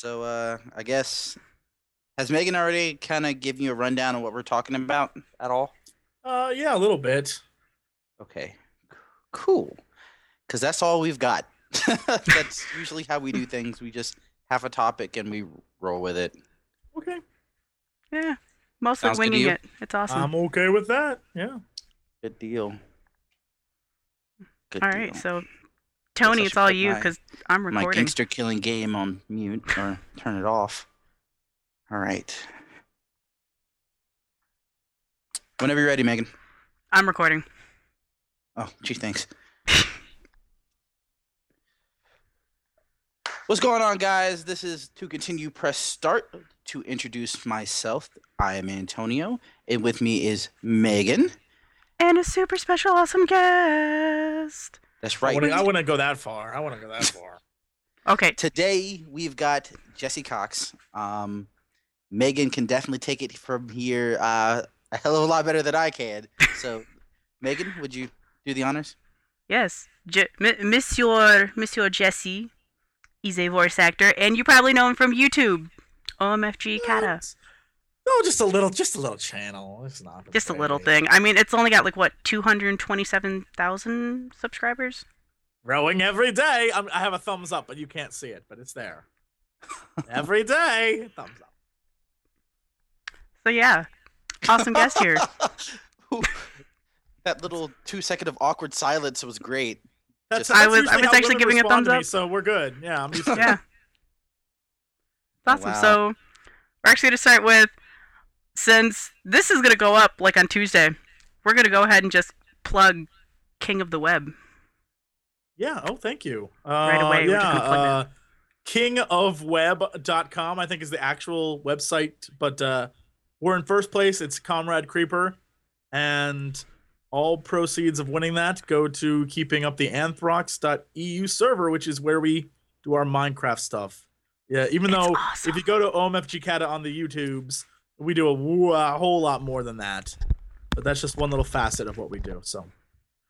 So I guess, has Megan already kind of given you a rundown of what we're talking about at all? Yeah, a little bit. Okay, cool. Because that's all we've got. That's usually how we do things. We just have a topic and we roll with it. Okay. Yeah, mostly winging it. It's awesome. I'm okay with that. Yeah. Good deal. Good all deal. Right, so Tony, it's all you because I'm recording. My gangster killing game on mute or turn it off. All right. Whenever you're ready, Megan. I'm recording. Oh, gee, thanks. What's going on, guys? This is To Continue Press Start. To introduce myself, I am Antonio, and with me is Megan. And a super special awesome guest. That's right. I wouldn't go that far. Okay. Today, we've got Jesse Cox. Megan can definitely take it from here a hell of a lot better than I can. So, Megan, would you do the honors? Yes. Monsieur Jesse is a voice actor, and you probably know him from YouTube. OMFGCata. No, just a little channel. It's not just a little thing. I mean, it's only got 227,000 subscribers. Growing every day. I have a thumbs up, but you can't see it, but it's there. Every day, thumbs up. So yeah, awesome guest here. That little 2-second of awkward silence was great. I was actually giving a thumbs up, so we're good. Yeah, I'm used to it. Awesome. Wow. So we're actually going to start with, since this is going to go up on Tuesday, we're going to go ahead and just plug King of the Web. Yeah. Oh, thank you. Right away. Yeah. We're just going to plug that. Kingofweb.com, I think, is the actual website. But we're in first place. It's Comrade Creeper. And all proceeds of winning that go to keeping up the anthrox.eu server, which is where we do our Minecraft stuff. Yeah, even though if you go to OMFGCata on the YouTubes, we do a whole lot more than that. But that's just one little facet of what we do. So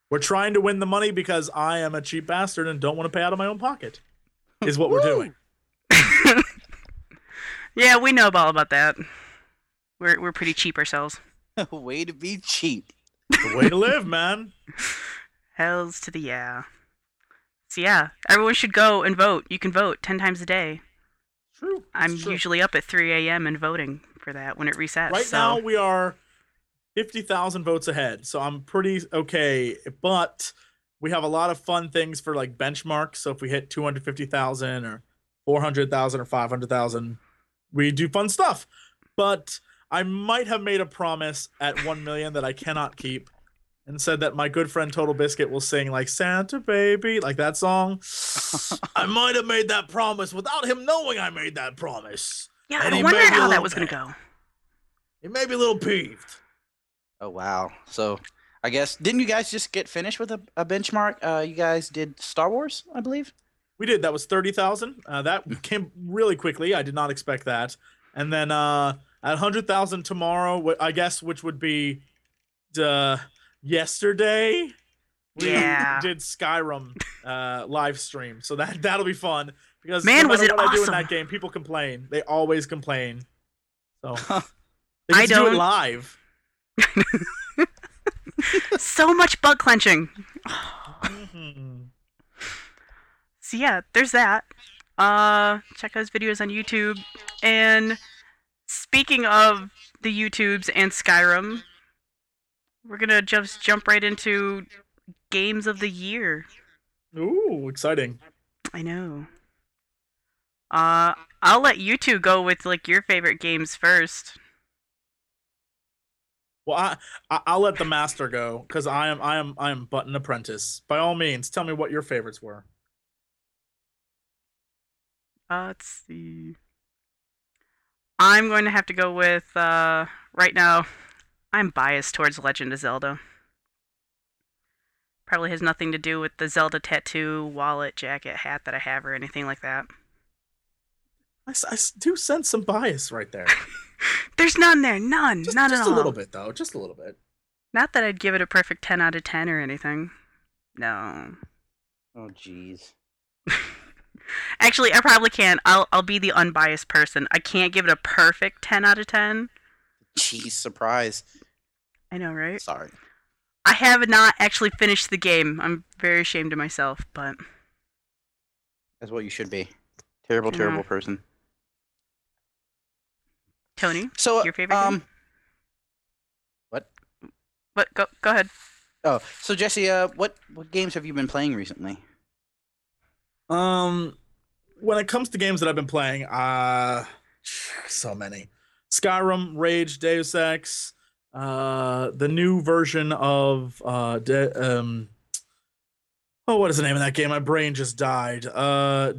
we're trying to win the money because I am a cheap bastard and don't want to pay out of my own pocket, is what we're doing. Yeah, we know all about that. We're pretty cheap ourselves. Way to be cheap. The way to live, man. Hells to the yeah. So yeah, everyone should go and vote. You can vote 10 times a day. True. I'm usually up at 3 a.m. and voting for that when it resets. Right now, we are 50,000 votes ahead, so I'm pretty okay. But we have a lot of fun things for benchmarks. So if we hit 250,000 or 400,000 or 500,000, we do fun stuff. But I might have made a promise at 1 million that I cannot keep and said that my good friend Total Biscuit will sing Santa Baby, that song. I might have made that promise without him knowing I made that promise. Yeah, and I wondered how that was going to go. He may be a little peeved. Oh, wow. So I guess, didn't you guys just get finished with a benchmark? You guys did Star Wars, I believe? We did. That was 30,000. That came really quickly. I did not expect that. And then at 100,000 tomorrow, I guess, which would be yesterday, we did Skyrim live stream, so that'll be fun because no matter what I do in that game, people complain. They always complain. So I do it live. So much butt clenching. Mm-hmm. So yeah, there's that. Check out his videos on YouTube. And speaking of the YouTubes and Skyrim, we're going to just jump right into Games of the Year. Ooh, exciting. I know. I'll let you two go with, your favorite games first. Well, I'll let the master go, because I am but an apprentice. By all means, tell me what your favorites were. Let's see. I'm going to have to go with, right now, I'm biased towards Legend of Zelda. Probably has nothing to do with the Zelda tattoo, wallet, jacket, hat that I have or anything like that. I do sense some bias right there. There's none there. None. None at all. Just a little bit, though. Just a little bit. Not that I'd give it a perfect 10 out of 10 or anything. No. Oh, jeez. Actually, I probably can. I'll be the unbiased person. I can't give it a perfect 10 out of 10. Jeez, surprise. I know, right? Sorry. I have not actually finished the game. I'm very ashamed of myself, but... That's what you should be. Terrible, terrible person. Tony, so, your favorite game? What? Go ahead. Oh, so Jesse, what games have you been playing recently? When it comes to games that I've been playing, so many. Skyrim, Rage, Deus Ex, the new version of what is the name of that game? My brain just died.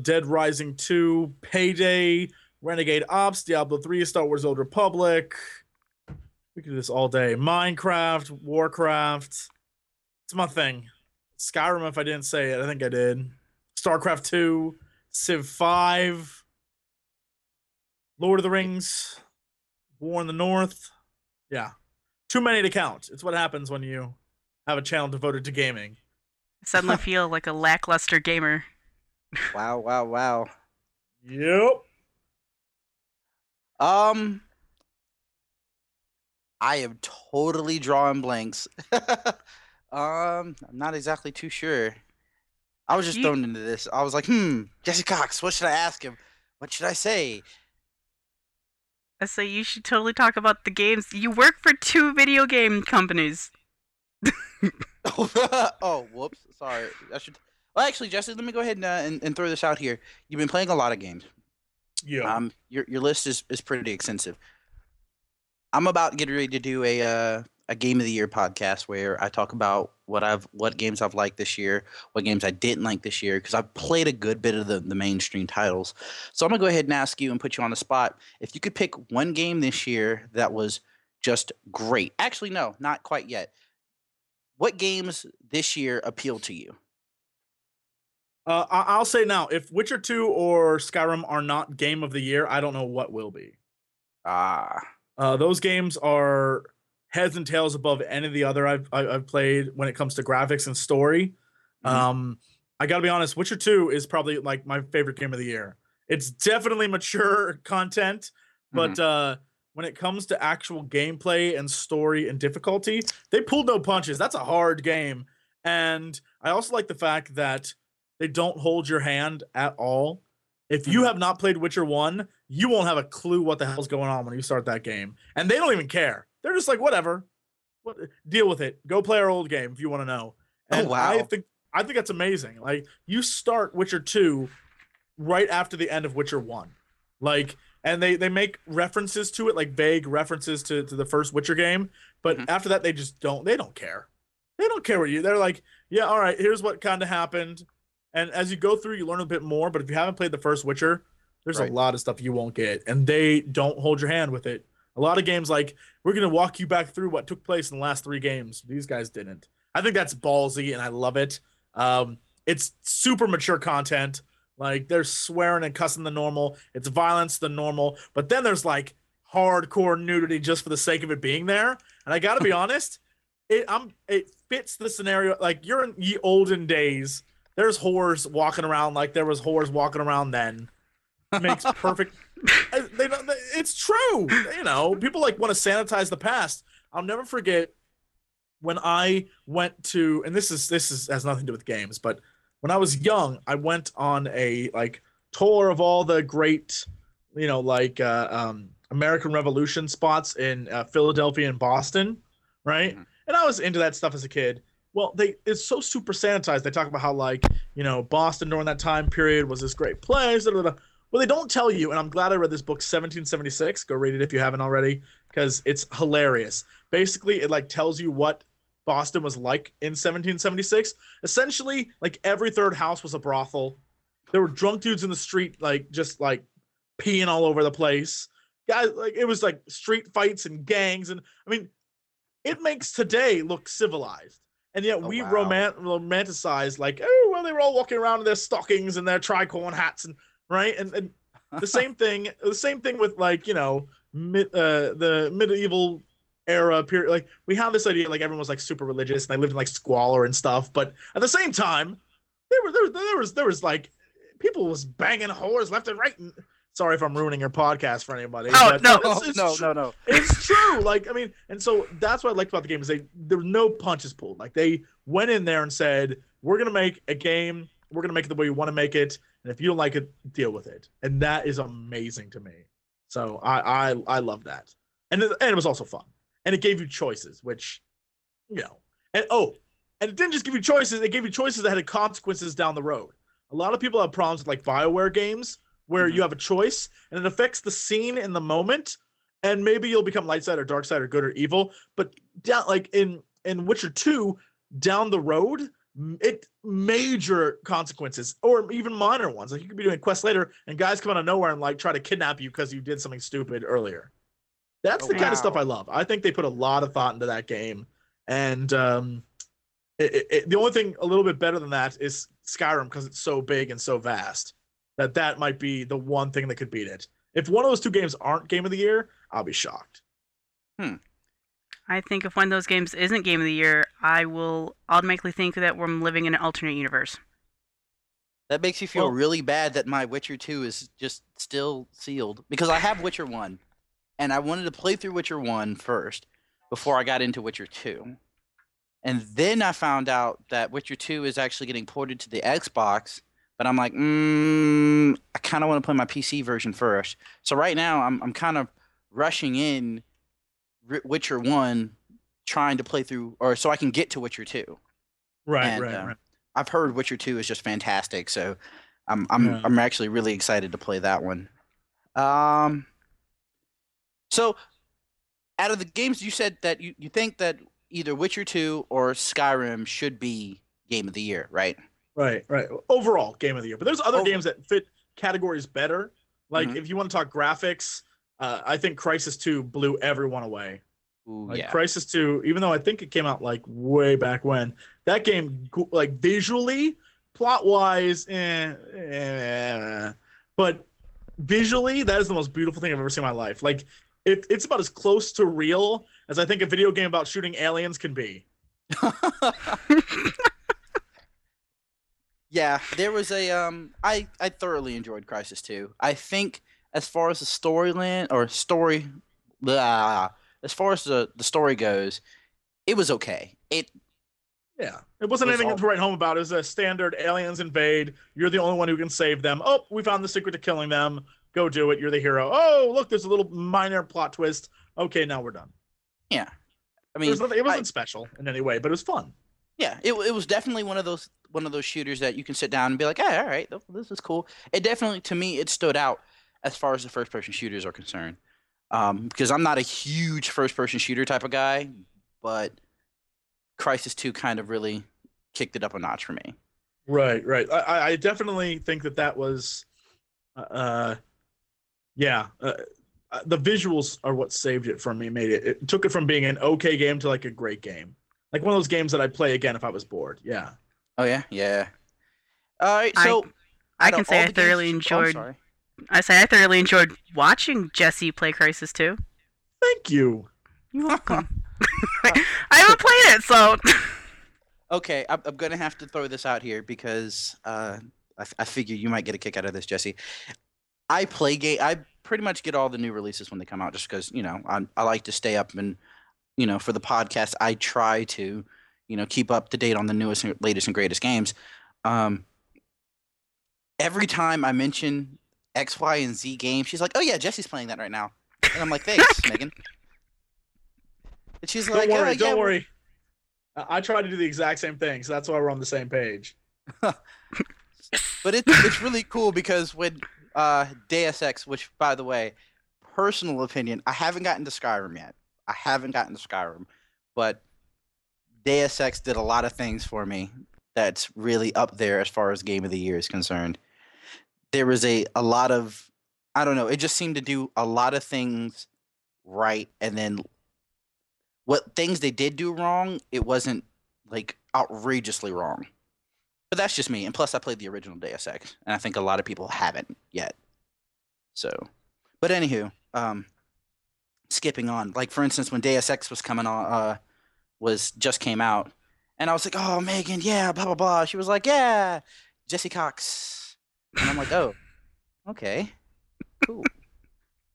Dead Rising 2, Payday, Renegade Ops, Diablo 3, Star Wars the Old Republic. We could do this all day. Minecraft, Warcraft. It's my thing. Skyrim, if I didn't say it, I think I did. StarCraft II, Civ 5, Lord of the Rings, War in the North. Yeah. Too many to count. It's what happens when you have a channel devoted to gaming. I suddenly feel like a lackluster gamer. Wow. Yep. I am totally drawing blanks. I'm not exactly too sure. I was just thrown into this. I was like, Jesse Cox, what should I ask him? What should I say? I say you should totally talk about the games. You work for 2 video game companies. Oh, whoops. Sorry. I should. Well, actually, Jesse, let me go ahead and throw this out here. You've been playing a lot of games. Yeah. Your list is pretty extensive. I'm about to get ready to do a Game of the Year podcast where I talk about what games I've liked this year, what games I didn't like this year, because I've played a good bit of the mainstream titles. So I'm going to go ahead and ask you and put you on the spot. If you could pick one game this year that was just great. Actually, no, not quite yet. What games this year appeal to you? I'll say now, if Witcher 2 or Skyrim are not Game of the Year, I don't know what will be. Those games are heads and tails above any of the other I've played when it comes to graphics and story. Mm-hmm. I got to be honest, Witcher 2 is probably like my favorite game of the year. It's definitely mature content, but when it comes to actual gameplay and story and difficulty, they pulled no punches. That's a hard game. And I also like the fact that they don't hold your hand at all. If you have not played Witcher 1, you won't have a clue what the hell's going on when you start that game. And they don't even care. They're just like, whatever. Deal with it. Go play our old game if you want to know. And oh, wow. I think that's amazing. Like, you start Witcher 2 right after the end of Witcher 1. Like, and they make references to it, like vague references to the first Witcher game. But after that, they just don't. They don't care. They don't care what you. They're like, yeah, all right, here's what kind of happened. And as you go through, you learn a bit more. But if you haven't played the first Witcher, there's a lot of stuff you won't get. And they don't hold your hand with it. A lot of games like, we're going to walk you back through what took place in the last 3 games. These guys didn't. I think that's ballsy, and I love it. It's super mature content. Like, they're swearing and cussing the normal. It's violence the normal. But then there's, like, hardcore nudity just for the sake of it being there. And I got to be honest, it fits the scenario. Like, you're in the olden days. There's whores walking around like there was whores walking around then. It makes perfect. It's true. You know, people like want to sanitize the past. I'll never forget when I went to, and this has nothing to do with games, but when I was young, I went on a like tour of all the great, you know, like American Revolution spots in Philadelphia and Boston, right? And I was into that stuff as a kid. Well, it's so super sanitized. They talk about how, like, you know, Boston during that time period was this great place. Blah, blah, blah. Well, they don't tell you, and I'm glad I read this book, 1776. Go read it if you haven't already, because it's hilarious. Basically, it, like, tells you what Boston was like in 1776. Essentially, like, every third house was a brothel. There were drunk dudes in the street, like, just, like, peeing all over the place. Guys, like, it was, like, street fights and gangs. And, I mean, it makes today look civilized. And yet we romanticize, like, oh, well, they were all walking around in their stockings and their tricorn hats, and right? And the same thing with, like, you know, the medieval era period. Like, we have this idea, like, everyone was, like, super religious and they lived in, like, squalor and stuff. But at the same time, there was like people was banging whores left and right. Sorry if I'm ruining your podcast for anybody. Oh, no, no. It's true. Like, I mean, and so that's what I liked about the game is there were no punches pulled. Like, they went in there and said, we're going to make a game. We're going to make it the way you want to make it. And if you don't like it, deal with it. And that is amazing to me. So I love that. And it was also fun. And it gave you choices, which, you know. And it didn't just give you choices. It gave you choices that had consequences down the road. A lot of people have problems with, like, BioWare games, where you have a choice and it affects the scene in the moment, and maybe you'll become light side or dark side or good or evil. But down, like in Witcher 2, down the road, it major consequences or even minor ones. Like, you could be doing quests later and guys come out of nowhere and like try to kidnap you because you did something stupid earlier. That's the kind of stuff I love. I think they put a lot of thought into that game, and the only thing a little bit better than that is Skyrim, because it's so big and so vast. That might be the one thing that could beat it. If one of those two games aren't Game of the Year, I'll be shocked. I think if one of those games isn't Game of the Year, I will automatically think that we're living in an alternate universe. That makes you feel really bad that my Witcher 2 is just still sealed. Because I have Witcher 1, and I wanted to play through Witcher 1 first before I got into Witcher 2. And then I found out that Witcher 2 is actually getting ported to the Xbox. But I'm like, I kind of want to play my PC version first. So right now, I'm kind of rushing in Witcher 1, trying to play through, or so I can get to Witcher 2. Right. I've heard Witcher 2 is just fantastic, so I'm actually really excited to play that one. So out of the games, you said that you think that either Witcher 2 or Skyrim should be Game of the Year, right? Right. Overall, Game of the Year. But there's other games that fit categories better. Like, if you want to talk graphics, I think Crysis 2 blew everyone away. Crysis 2, even though I think it came out, like, way back when, that game, like, visually, plot-wise, but visually, that is the most beautiful thing I've ever seen in my life. Like, it's about as close to real as I think a video game about shooting aliens can be. Yeah, there was a I thoroughly enjoyed Crysis 2. I think as far as the story goes, it was okay. It wasn't anything to write home about. It was a standard aliens invade. You're the only one who can save them. Oh, we found the secret to killing them. Go do it. You're the hero. Oh, look, there's a little minor plot twist. Okay, now we're done. Yeah, I mean, it wasn't special in any way, but it was fun. Yeah, it was definitely one of those shooters that you can sit down and be like, hey, all right, this is cool. It definitely, to me, it stood out as far as the first-person shooters are concerned, because I'm not a huge first-person shooter type of guy, but Crysis 2 kind of really kicked it up a notch for me. Right. I definitely think that was, the visuals are what saved it for me, made it. It took it from being an okay game to like a great game. Like one of those games that I'd play again if I was bored. Yeah. Oh yeah, yeah. All right, so I can say I thoroughly enjoyed. I thoroughly enjoyed watching Jesse play Crysis 2. Thank you. You're welcome. I haven't played it, so. Okay, I'm gonna have to throw this out here because I figure you might get a kick out of this, Jesse. I pretty much get all the new releases when they come out, just because I like to stay up and. For the podcast, I try to, keep up to date on the newest and latest and greatest games. Every time I mention X, Y, and Z games, she's like, oh, yeah, Jesse's playing that right now. And I'm like, thanks, Megan. And she's like, don't worry. I try to do the exact same thing, so that's why we're on the same page. But it's really cool because when Deus Ex, which, by the way, personal opinion, I haven't gotten to Skyrim yet. I haven't gotten to Skyrim, but Deus Ex did a lot of things for me that's really up there as far as Game of the Year is concerned. There was a lot of, I don't know, it just seemed to do a lot of things right, and then what things they did do wrong, it wasn't, like, outrageously wrong. But that's just me, and plus I played the original Deus Ex, and I think a lot of people haven't yet. So, but anywho, skipping on, like for instance, when Deus Ex was coming on, just came out, and I was like, "Oh, Megan, yeah, blah blah blah." She was like, "Yeah, Jesse Cox, And I'm like, oh, okay, cool.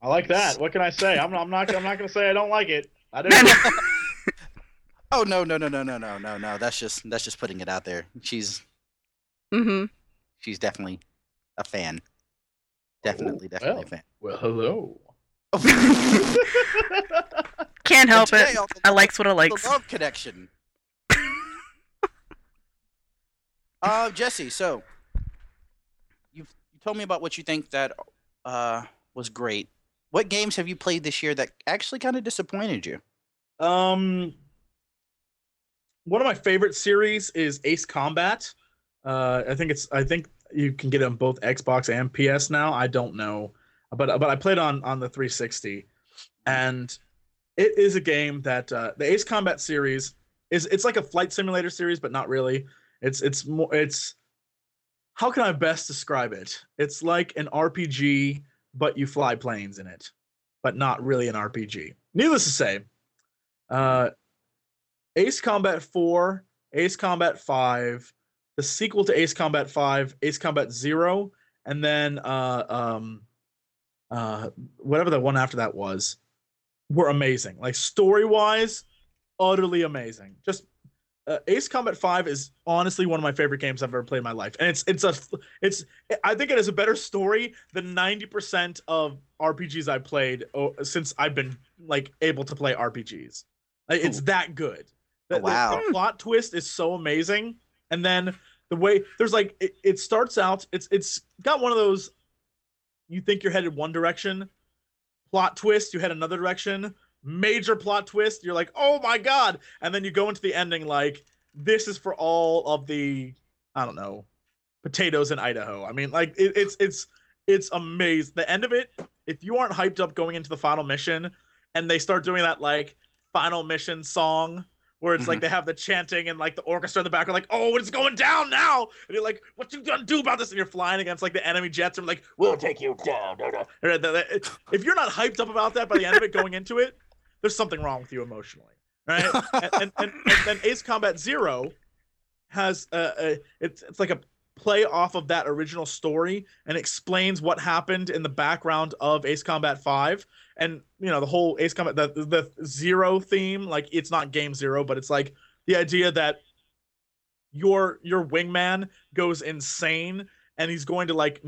I like that. What can I say? I'm not gonna say I don't like it. I do. Oh no. That's just putting it out there. She's definitely a fan. Definitely a fan. Well, hello. Can't help it. I likes what I likes. The love connection. Jesse, so you told me about what you think that was great. What games have you played this year that actually kind of disappointed you? One of my favorite series is Ace Combat. I think you can get it on both Xbox and PS now. I don't know, but I played on the 360, and it is a game that the Ace Combat series is. It's like a flight simulator series, but not really. It's more. How can I best describe it? It's like an RPG, but you fly planes in it, but not really an RPG. Needless to say, Ace Combat 4, Ace Combat 5, the sequel to Ace Combat 5, Ace Combat Zero, and then whatever the one after that was, were amazing. Like, story-wise, utterly amazing. Just Ace Combat 5 is honestly one of my favorite games I've ever played in my life, and it's I think it has a better story than 90% of RPGs I played since I've been like able to play RPGs. Like, it's that good. The plot twist is so amazing, and then the way there's like it starts out. It's got one of those. You think you're headed one direction, plot twist. You head another direction, major plot twist. You're like, oh my god! And then you go into the ending like this is for all of the potatoes in Idaho. I mean, like it's amazing. The end of it, if you aren't hyped up going into the final mission, and they start doing that like final mission song where it's like they have the chanting and like the orchestra in the background, like, oh, it's going down now, and you're like, what you gonna do about this? And you're flying against like the enemy jets and like, we'll take you down. If you're not hyped up about that by the end of it, going into it, there's something wrong with you emotionally, right? and Ace Combat Zero has it's like a play off of that original story and explains what happened in the background of Ace Combat 5. And, you know, the whole Ace Combat, the Zero theme, like, it's not Game Zero, but it's like the idea that your wingman goes insane and he's going to, like,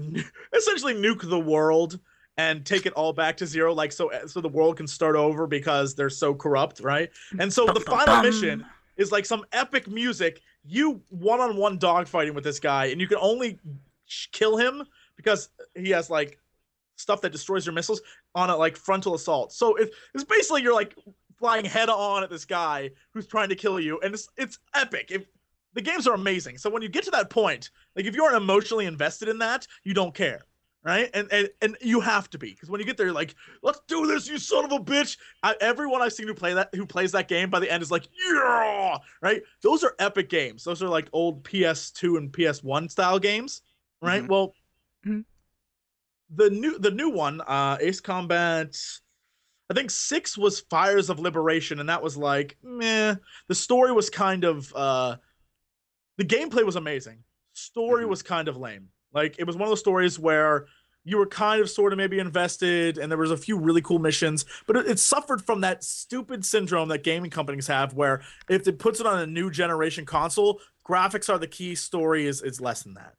essentially nuke the world and take it all back to zero, like, so the world can start over because they're so corrupt, right? And so the final mission is, like, some epic music. You one-on-one dogfighting with this guy, and you can only kill him because he has, like, stuff that destroys your missiles on a, like, frontal assault. So it's basically you're, like, flying head-on at this guy who's trying to kill you, and it's epic. The games are amazing. So when you get to that point, like, if you aren't emotionally invested in that, you don't care, right? And you have to be, because when you get there, you're like, let's do this, you son of a bitch. Everyone I've seen who plays that game by the end is like, yeah, right? Those are epic games. Those are, like, old PS2 and PS1 style games, right? Well... The new one, Ace Combat, I think 6 was Fires of Liberation, and that was like, meh. The story was kind of, the gameplay was amazing. Story was kind of lame. Like, it was one of those stories where you were kind of sort of maybe invested, and there was a few really cool missions, but it suffered from that stupid syndrome that gaming companies have, where if it puts it on a new generation console, graphics are the key, story is less than that.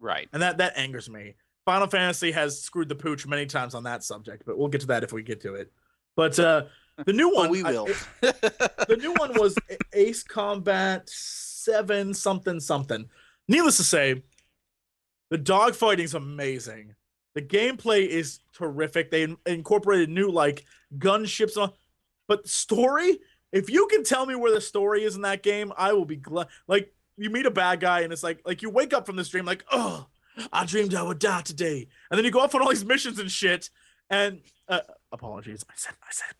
Right. And that angers me. Final Fantasy has screwed the pooch many times on that subject, but we'll get to that if we get to it. But the new one... we will. The new one was Ace Combat 7 something. Needless to say, the dogfighting's amazing. The gameplay is terrific. They incorporated new, like, gunships on... But story? If you can tell me where the story is in that game, I will be glad... Like, you meet a bad guy, and it's like you wake up from this dream, like, oh... I dreamed I would die today. And then you go off on all these missions and shit. And apologies, I said a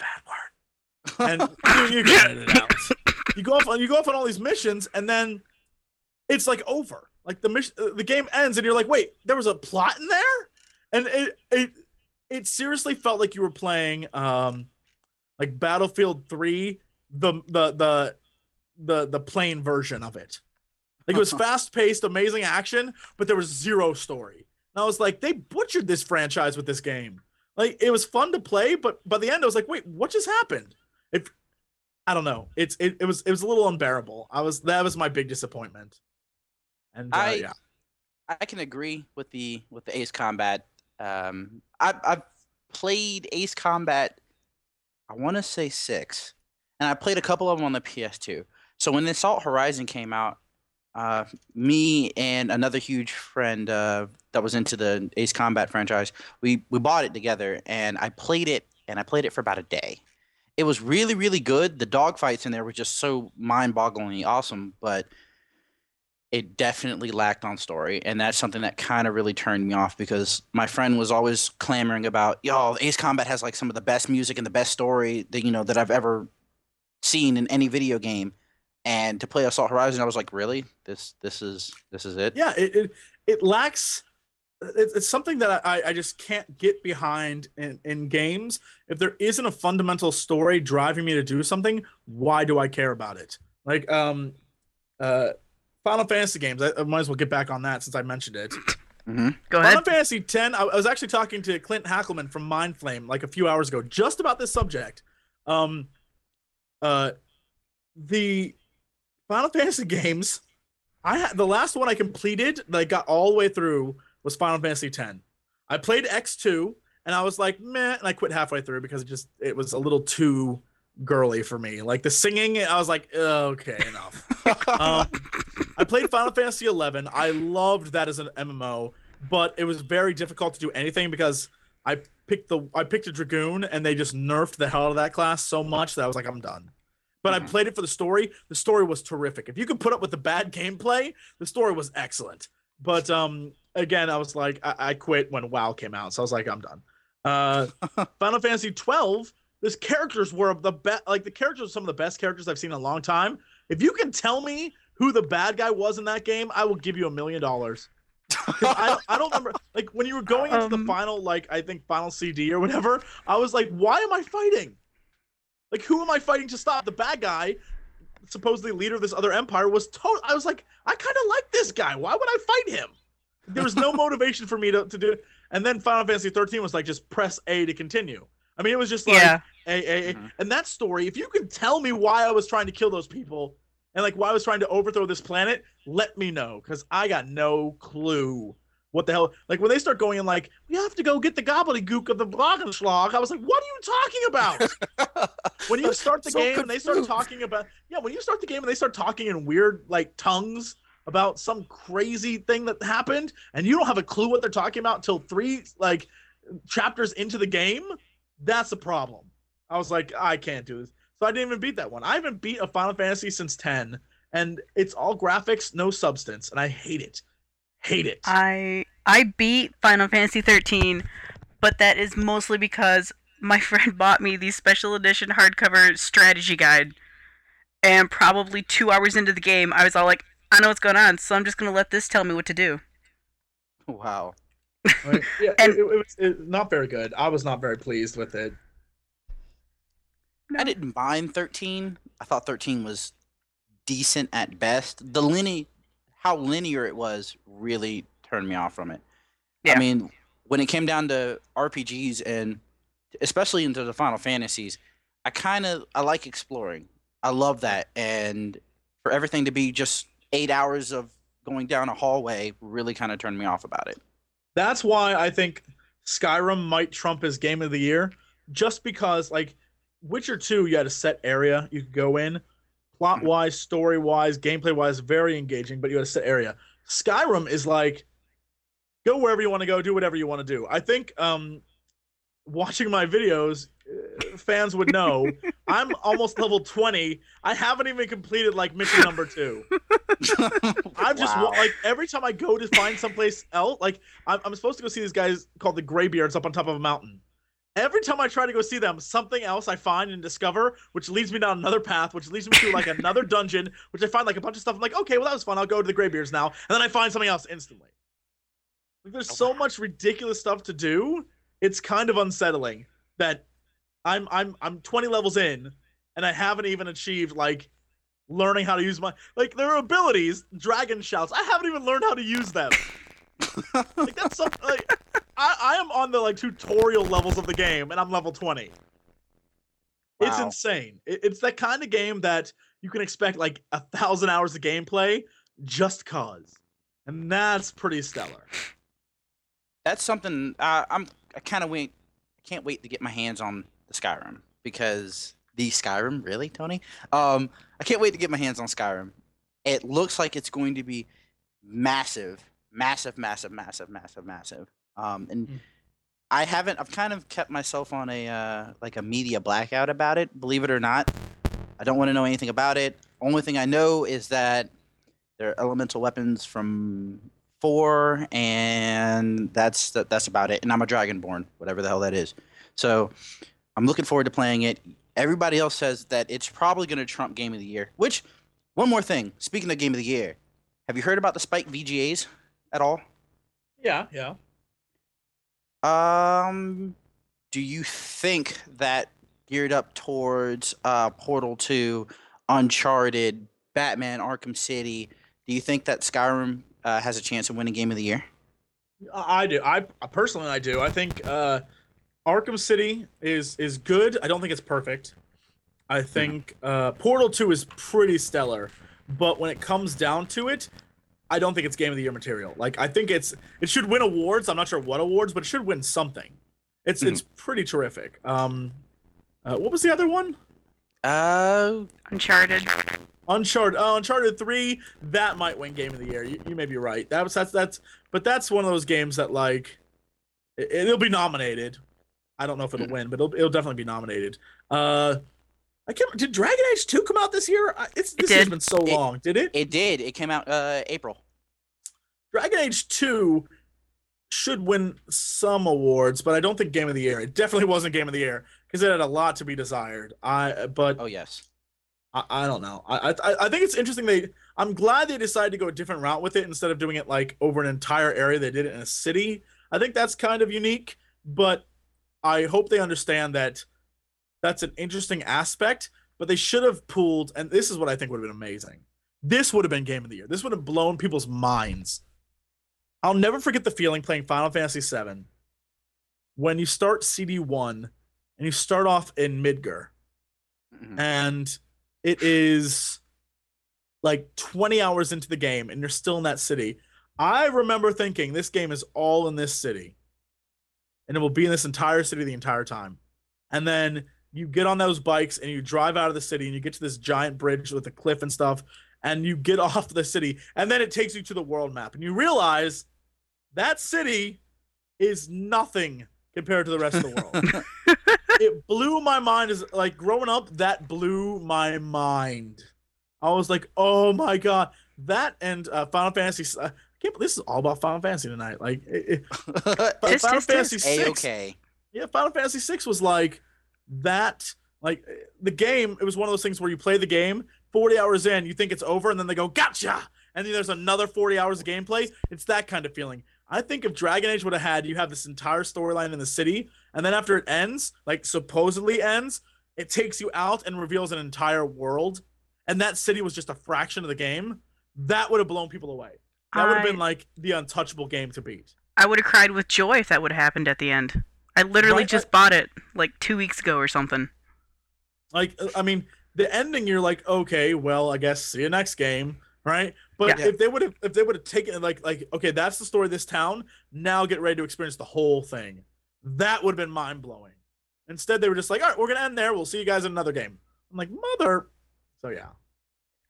bad word. And you get it out. You go off on all these missions, and then it's like over. Like the game ends, and you're like, wait, there was a plot in there? And it seriously felt like you were playing like Battlefield 3, the plain version of it. Like, it was fast-paced, amazing action, but there was zero story. And I was like, they butchered this franchise with this game. Like, it was fun to play, but by the end I was like, wait, what just happened? I don't know. It was a little unbearable. That was my big disappointment. And I can agree with the Ace Combat. I've played Ace Combat, I want to say 6, and I played a couple of them on the PS2. So when the Assault Horizon came out, me and another huge friend that was into the Ace Combat franchise, we bought it together, and I played it for about a day. It was really, really good. The dogfights in there were just so mind-bogglingly awesome, but it definitely lacked on story, and that's something that kind of really turned me off because my friend was always clamoring about, yo, Ace Combat has like some of the best music and the best story that, you know, that I've ever seen in any video game. And to play Assault Horizon, I was like, really? This is it? Yeah, it lacks. It's something that I just can't get behind in games. If there isn't a fundamental story driving me to do something, why do I care about it? Like Final Fantasy games, I might as well get back on that since I mentioned it. Mm-hmm. Go ahead. Final Fantasy X, I was actually talking to Clint Hackelman from Mindflame like a few hours ago just about this subject. The Final Fantasy games, the last one I completed, like got all the way through, was Final Fantasy X. I played X2, and I was like, meh, and I quit halfway through because it was a little too girly for me. Like, the singing, I was like, okay, enough. I played Final Fantasy 11. I loved that as an MMO, but it was very difficult to do anything because I picked a Dragoon, and they just nerfed the hell out of that class so much that I was like, I'm done. But I played it for the story. The story was terrific. If you could put up with the bad gameplay, the story was excellent. But, again, I was like, I quit when WoW came out, so I was like, I'm done. Final Fantasy 12, these characters were the best. Like, the characters are some of the best characters I've seen in a long time. If you can tell me who the bad guy was in that game, I will give you $1 million. I don't remember. Like, when you were going into the final, like, I think final CD or whatever, I was like, why am I fighting? Like, who am I fighting to stop the bad guy? Supposedly leader of this other empire was I was like, I kind of like this guy. Why would I fight him? There was no motivation for me to do it. And then Final Fantasy 13 was like, just press A to continue. I mean, it was just like, A. Mm-hmm. And that story, if you can tell me why I was trying to kill those people and like why I was trying to overthrow this planet, let me know. Because I got no clue what the hell. Like, when they start going in like, we have to go get the gobbledygook of the Glockenschlag, I was like, what are you talking about? When you start the game and they start talking about, when you start the game and they start talking in weird like tongues about some crazy thing that happened, and you don't have a clue what they're talking about until 3 like chapters into the game, that's a problem. I was like, I can't do this. So I didn't even beat that one. I haven't beat a Final Fantasy since 10, and it's all graphics, no substance, and I hate it. I beat Final Fantasy 13, but that is mostly because my friend bought me the special edition hardcover strategy guide, and probably 2 hours into the game, I was all like, I know what's going on, so I'm just going to let this tell me what to do. Wow. Right. Yeah, and it was not very good. I was not very pleased with it. I didn't mind 13. I thought 13 was decent at best. How linear it was really turned me off from it. Yeah. I mean, when it came down to RPGs and especially into the Final Fantasies, I like exploring. I love that. And for everything to be just 8 hours of going down a hallway really kind of turned me off about it. That's why I think Skyrim might trump his game of the year, just because like Witcher 2, you had a set area you could go in, plot-wise, story-wise, gameplay-wise, very engaging, but you had a set area. Skyrim is like, go wherever you want to go, do whatever you want to do. I think watching my videos, fans would know I'm almost level 20. I haven't even completed like mission number 2. I'm just like every time I go to find someplace else, like I'm supposed to go see these guys called the Graybeards up on top of a mountain. Every time I try to go see them, something else I find and discover, which leads me down another path, which leads me to like another dungeon, which I find like a bunch of stuff. I'm like, okay, well that was fun. I'll go to the Graybeards now, and then I find something else instantly. Like, there's so much ridiculous stuff to do. It's kind of unsettling that I'm 20 levels in, and I haven't even achieved like learning how to use my like their abilities, dragon shouts. I haven't even learned how to use them. Like, that's something, like, I am on the like tutorial levels of the game, and I'm level 20. Wow. It's insane. It's that kind of game that you can expect like 1,000 hours of gameplay just cause, and that's pretty stellar. That's something I can't wait to get my hands on the Skyrim, because the Skyrim, really, Tony? I can't wait to get my hands on Skyrim. It looks like it's going to be massive. I haven't. I've kind of kept myself on a like a media blackout about it. Believe it or not, I don't want to know anything about it. Only thing I know is that there are elemental weapons from 4, and that's about it. And I'm a Dragonborn, whatever the hell that is. So I'm looking forward to playing it. Everybody else says that it's probably going to trump Game of the Year. Which, one more thing. Speaking of Game of the Year, have you heard about the Spike VGAs at all? Yeah. Do you think that geared up towards Portal 2, Uncharted, Batman Arkham City, do you think that Skyrim has a chance of winning Game of the Year? I do. I personally do. I think Arkham City is good. I don't think it's perfect. I think Portal 2 is pretty stellar, but when it comes down to it, I don't think it's Game of the Year material. Like, I think it should win awards. I'm not sure what awards, but it should win something. It's pretty terrific. What was the other one? Uncharted. Oh, Uncharted 3. That might win Game of the Year. You may be right. That's one of those games that like it'll be nominated. I don't know if it'll win, but it'll definitely be nominated. Did Dragon Age 2 come out this year? This year's been so long. Did it? It did. It came out April. Dragon Age 2 should win some awards, but I don't think Game of the Year. It definitely wasn't Game of the Year because it had a lot to be desired. I don't know. I think it's interesting. I'm glad they decided to go a different route with it instead of doing it like over an entire area. They did it in a city. I think that's kind of unique, but I hope they understand that. That's an interesting aspect, but they should have pulled, and this is what I think would have been amazing. This would have been Game of the Year. This would have blown people's minds. I'll never forget the feeling playing Final Fantasy VII when you start CD1 and you start off in Midgar, and it is like 20 hours into the game and you're still in that city. I remember thinking this game is all in this city and it will be in this entire city the entire time. And then you get on those bikes and you drive out of the city and you get to this giant bridge with a cliff and stuff and you get off the city and then it takes you to the world map and you realize that city is nothing compared to the rest of the world. It blew my mind. As like growing up, that blew my mind. I was like, oh my God, that and Final Fantasy. I can't believe this is all about Final Fantasy tonight. Like Fantasy 6. A-okay. Yeah. Final Fantasy 6 was like, that, like, the game, it was one of those things where you play the game, 40 hours in, you think it's over, and then they go, gotcha! And then there's another 40 hours of gameplay. It's that kind of feeling. I think if Dragon Age would have had, you have this entire storyline in the city, and then after it ends, like, supposedly ends, it takes you out and reveals an entire world, and that city was just a fraction of the game, that would have blown people away. That would have been, like, the untouchable game to beat. I would have cried with joy if that would have happened at the end. I literally just bought it like 2 weeks ago or something. Like, I mean, the ending, you're like, okay, well, I guess see you next game, right? But if they would have taken it like, okay, that's the story of this town. Now get ready to experience the whole thing. That would have been mind blowing. Instead, they were just like, all right, we're gonna end there. We'll see you guys in another game. I'm like, mother. So yeah.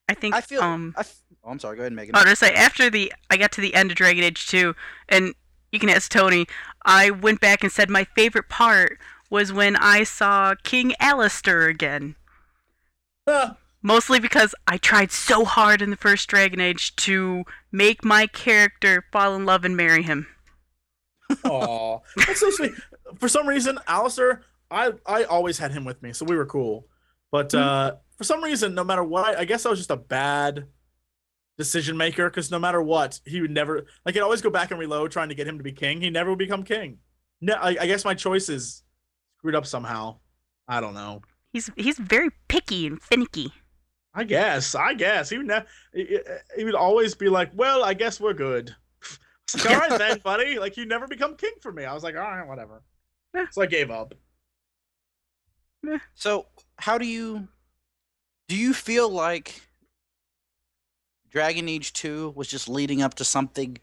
I think I feel. I'm sorry. Go ahead, Megan. I was gonna say after I got to the end of Dragon Age 2 and. You can ask Tony. I went back and said my favorite part was when I saw King Alistair again. Mostly because I tried so hard in the first Dragon Age to make my character fall in love and marry him. Aww. That's so sweet. For some reason, Alistair, I always had him with me, so we were cool. But for some reason, no matter what, I guess I was just a bad decision maker, because no matter what, he would never, like, I'd always go back and reload trying to get him to be king. He never would become king. No, I guess my choices screwed up somehow. I don't know. He's very picky and finicky. I guess he would always be like, well, I guess we're good. Like, all right then, buddy. Like, you never become king for me. I was like, all right, whatever. So I gave up. So how do you feel like Dragon Age 2 was just leading up to something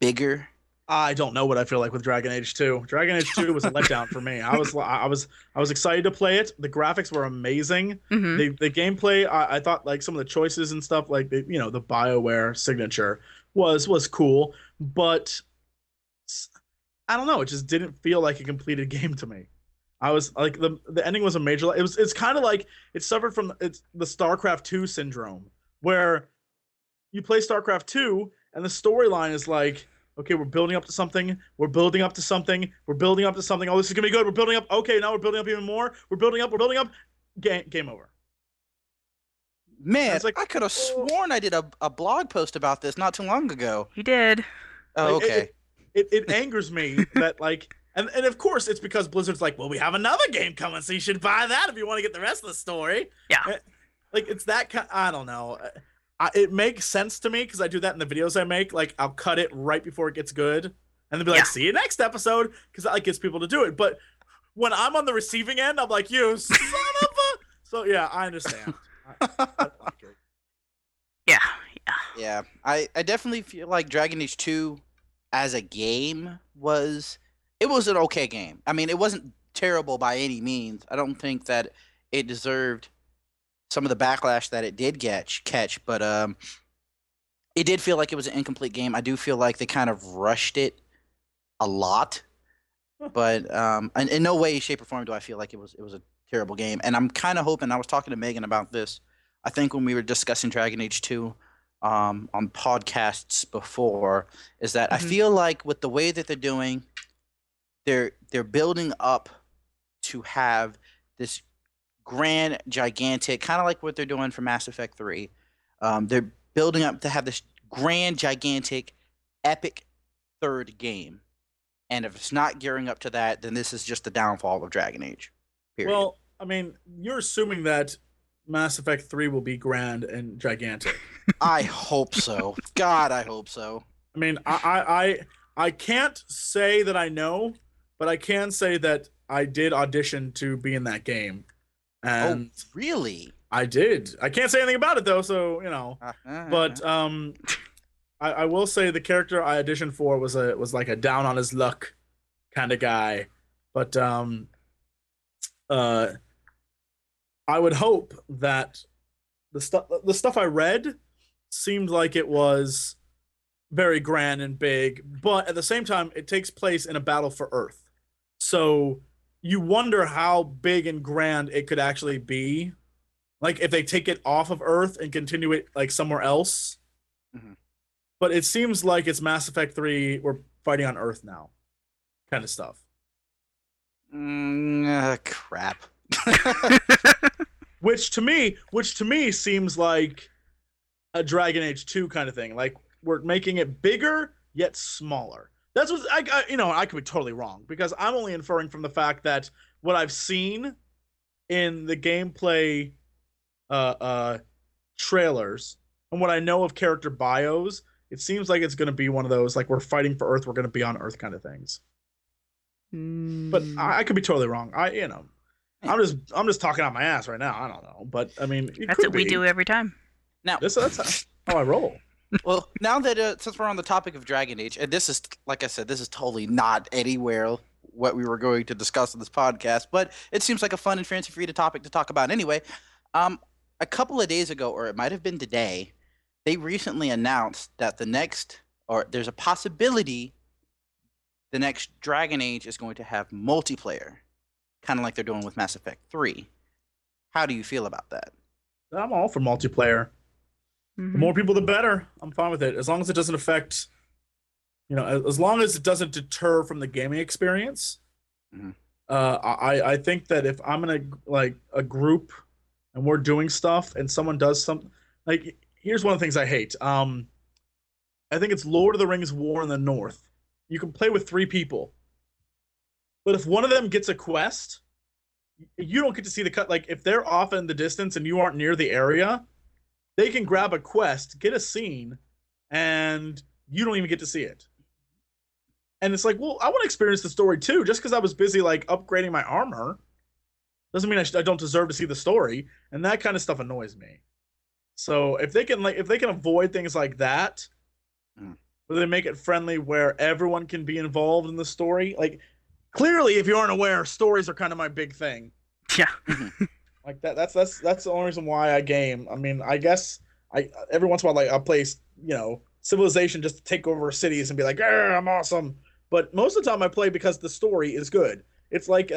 bigger? I don't know what I feel like with Dragon Age 2. Dragon Age 2 was a letdown for me. I was excited to play it. The graphics were amazing. Mm-hmm. The gameplay, I thought, like, some of the choices and stuff, like the, you know, the BioWare signature was cool, but I don't know. It just didn't feel like a completed game to me. I was like, the ending was a major. It's kind of like it suffered from the StarCraft II syndrome, where you play StarCraft II and the storyline is like, okay, we're building up to something. We're building up to something. We're building up to something. Oh, this is gonna be good. We're building up. Okay, now we're building up even more. We're building up. We're building up. Game over. Man, like, I could have sworn I did a blog post about this not too long ago. You did. Oh, like, okay. It angers me that, like, and of course it's because Blizzard's like, well, we have another game coming, so you should buy that if you want to get the rest of the story. Yeah. Like, it's that kind. I don't know. It makes sense to me because I do that in the videos I make. Like, I'll cut it right before it gets good, and they'll be like, "See you next episode," because that, like, gets people to do it. But when I'm on the receiving end, I'm like, "You son of a!" So yeah, I understand. I like it. Yeah. I definitely feel like Dragon Age 2 as a game was an okay game. I mean, it wasn't terrible by any means. I don't think that it deserved some of the backlash that it did catch, but it did feel like it was an incomplete game. I do feel like they kind of rushed it a lot, but in no way, shape, or form do I feel like it was a terrible game. And I'm kind of hoping, I was talking to Megan about this, I think when we were discussing Dragon Age 2 on podcasts before, is that I feel like with the way that they're doing, they're building up to have this grand, gigantic, kind of like what they're doing for Mass Effect 3. They're building up to have this grand, gigantic, epic third game. And if it's not gearing up to that, then this is just the downfall of Dragon Age. Period. Well, I mean, you're assuming that Mass Effect 3 will be grand and gigantic. I hope so. God, I hope so. I mean, I can't say that I know, but I can say that I did audition to be in that game. And oh, really? I did. I can't say anything about it, though, so, you know. But I will say the character I auditioned for was like a down-on-his-luck kind of guy. But I would hope that the stuff I read seemed like it was very grand and big, but at the same time, it takes place in a battle for Earth. So you wonder how big and grand it could actually be. Like, if they take it off of Earth and continue it, like, somewhere else. Mm-hmm. But it seems like it's Mass Effect 3, we're fighting on Earth now, kind of stuff. Crap. Which to me seems like a Dragon Age 2 kind of thing. Like, we're making it bigger, yet smaller. That's what I, you know, I could be totally wrong because I'm only inferring from the fact that what I've seen in the gameplay trailers and what I know of character bios, it seems like it's going to be one of those, like, we're fighting for Earth, we're going to be on Earth kind of things. Mm. But I could be totally wrong. You know, I'm just talking out my ass right now. I don't know, but I mean, that's what we do every time. Now that's how I roll. Well, now that since we're on the topic of Dragon Age, and this is, like I said, this is totally not anywhere what we were going to discuss in this podcast, but it seems like a fun and fancy-free topic to talk about anyway. A couple of days ago, or it might have been today, they recently announced that there's a possibility the next Dragon Age is going to have multiplayer, kind of like they're doing with Mass Effect 3. How do you feel about that? I'm all for multiplayer. Mm-hmm. The more people, the better. I'm fine with it. As long as it doesn't affect, you know, as long as it doesn't deter from the gaming experience. Mm-hmm. I think that if I'm in a group and we're doing stuff and someone does something, like, here's one of the things I hate. I think it's Lord of the Rings War in the North. You can play with 3 people. But if one of them gets a quest, you don't get to see the cut. Like, if they're off in the distance and you aren't near the area, they can grab a quest, get a scene, and you don't even get to see it. And it's like, well, I want to experience the story too. Just because I was busy like upgrading my armor doesn't mean I don't deserve to see the story. And that kind of stuff annoys me. So if they can, like, if they can avoid things like that, where they make it friendly where everyone can be involved in the story, like clearly, if you aren't aware, stories are kind of my big thing. Yeah. Like that. That's the only reason why I game. I mean, I guess I every once in a while, like I play, you know, Civilization just to take over cities and be like, I'm awesome. But most of the time I play because the story is good. It's like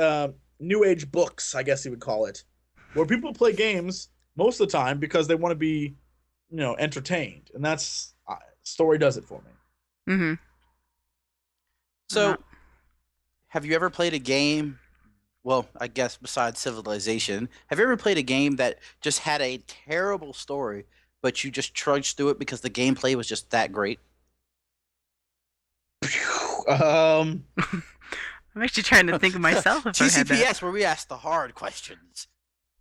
New Age books, I guess you would call it, where people play games most of the time because they want to be, you know, entertained. And that's story does it for me. Mm-hmm. So have you ever played a game? Well, I guess besides Civilization, have you ever played a game that just had a terrible story, but you just trudged through it because the gameplay was just that great? I'm actually trying to think of myself. If TCPS, where we ask the hard questions.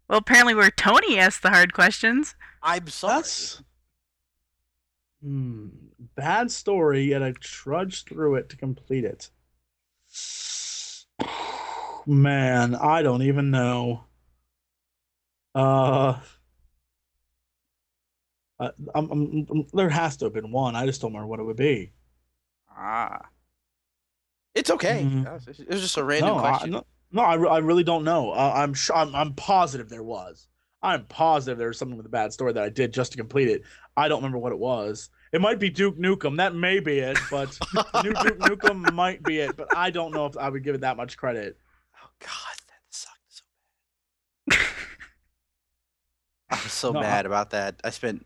Well, apparently where Tony asked the hard questions. I'm sorry. Bad story, yet I trudged through it to complete it. Man, I don't even know. There has to have been one. I just don't remember what it would be. It's okay. It was just a random question. I really don't know. I'm positive there was. I'm positive there was something with a bad story that I did just to complete it. I don't remember what it was. It might be Duke Nukem. That may be it, but New Duke Nukem might be it. But I don't know if I would give it that much credit. Oh God, that sucked so bad. I'm so mad about that. I spent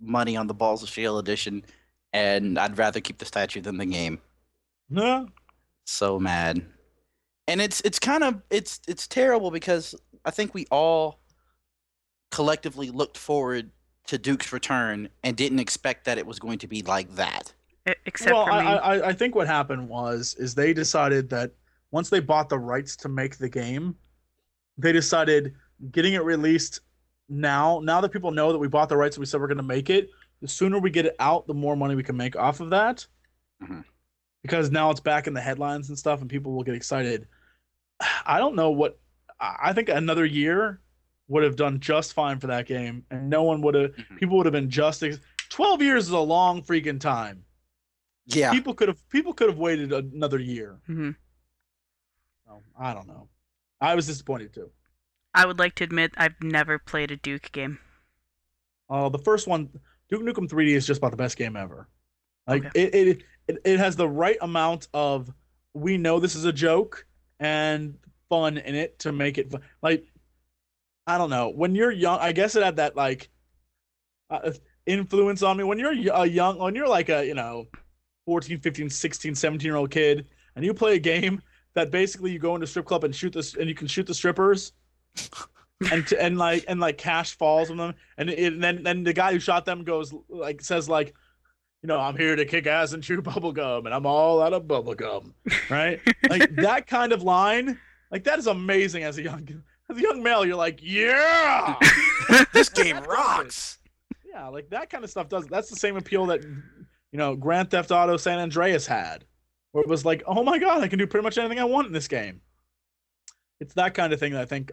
money on the Balls of Steel edition, and I'd rather keep the statue than the game. No. So mad. And it's terrible because I think we all collectively looked forward to Duke's return and didn't expect that it was going to be like that. Except for me. I think what happened is they decided that once they bought the rights to make the game, they decided getting it released now that people know that we bought the rights and we said we're going to make it, the sooner we get it out, the more money we can make off of that. Mm-hmm. Because now it's back in the headlines and stuff and people will get excited. I don't know what – I think another year would have done just fine for that game and no one would have – people would have been just – 12 years is a long freaking time. Yeah. People could have waited another year. Mm-hmm. So, I don't know. I was disappointed too. I would like to admit I've never played a Duke game. The first one, Duke Nukem 3D, is just about the best game ever. Like okay. It has the right amount of we know this is a joke and fun in it to make it fun. Like I don't know, when you're young, I guess it had that like influence on me. When you're like a 14, 15, 16, 17-year-old kid and you play a game that basically you go into a strip club and you can shoot the strippers and cash falls on them and then the guy who shot them goes like says like, you know, I'm here to kick ass and chew bubblegum, and I'm all out of bubblegum, right? Like that kind of line, like that is amazing as a young male. You're like, yeah, this game rocks. Yeah, like that kind of stuff does. That's the same appeal that Grand Theft Auto San Andreas had, where it was like, oh my God, I can do pretty much anything I want in this game. It's that kind of thing that I think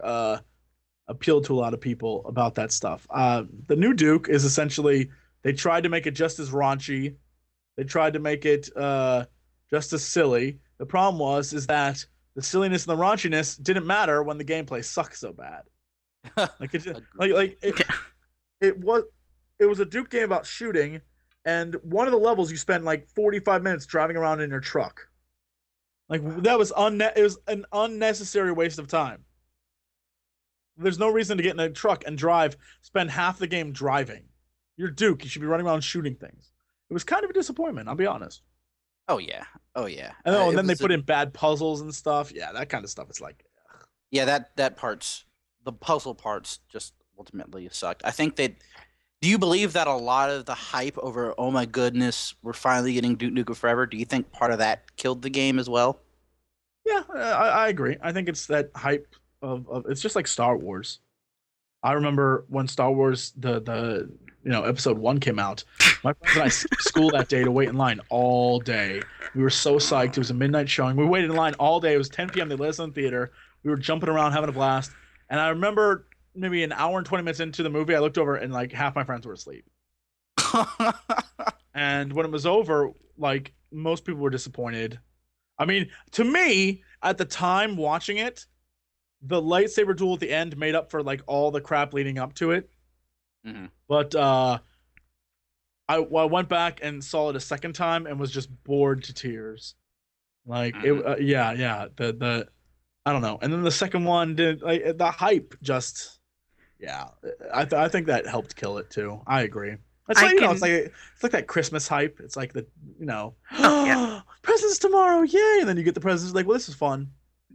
appealed to a lot of people about that stuff. The new Duke is essentially. They tried to make it just as raunchy. They tried to make it just as silly. The problem is that the silliness and the raunchiness didn't matter when the gameplay sucked so bad. Like it, it was a Duke game about shooting, and one of the levels you spent like 45 minutes driving around in your truck. Like that was it was an unnecessary waste of time. There's no reason to get in a truck and spend half the game driving. You're Duke. You should be running around shooting things. It was kind of a disappointment, I'll be honest. Oh, yeah. And then they put in bad puzzles and stuff. Yeah, that kind of stuff is like... Ugh. Yeah, that part's... The puzzle parts just ultimately sucked. I think that... Do you believe that a lot of the hype over, oh my goodness, we're finally getting Duke Nukem Forever, do you think part of that killed the game as well? Yeah, I agree. I think it's that hype of... It's just like Star Wars. I remember when Star Wars... you know, episode one came out, my friends and I skipped school that day to wait in line all day. We were so psyched. It was a midnight showing. We waited in line all day. It was 10 p.m. They let us in the theater. We were jumping around, having a blast. And I remember maybe an hour and 20 minutes into the movie, I looked over and like half my friends were asleep. And when it was over, like most people were disappointed. I mean, to me, at the time watching it, the lightsaber duel at the end made up for like all the crap leading up to it. Mm-hmm. But I went back and saw it a second time and was just bored to tears. Like, mm-hmm. The I don't know. And then the second one did like the hype just, yeah. I think that helped kill it too. I agree. It's like, it's like that Christmas hype. It's like the, you know, presents tomorrow, yay! And then you get the presents, like, well, this is fun.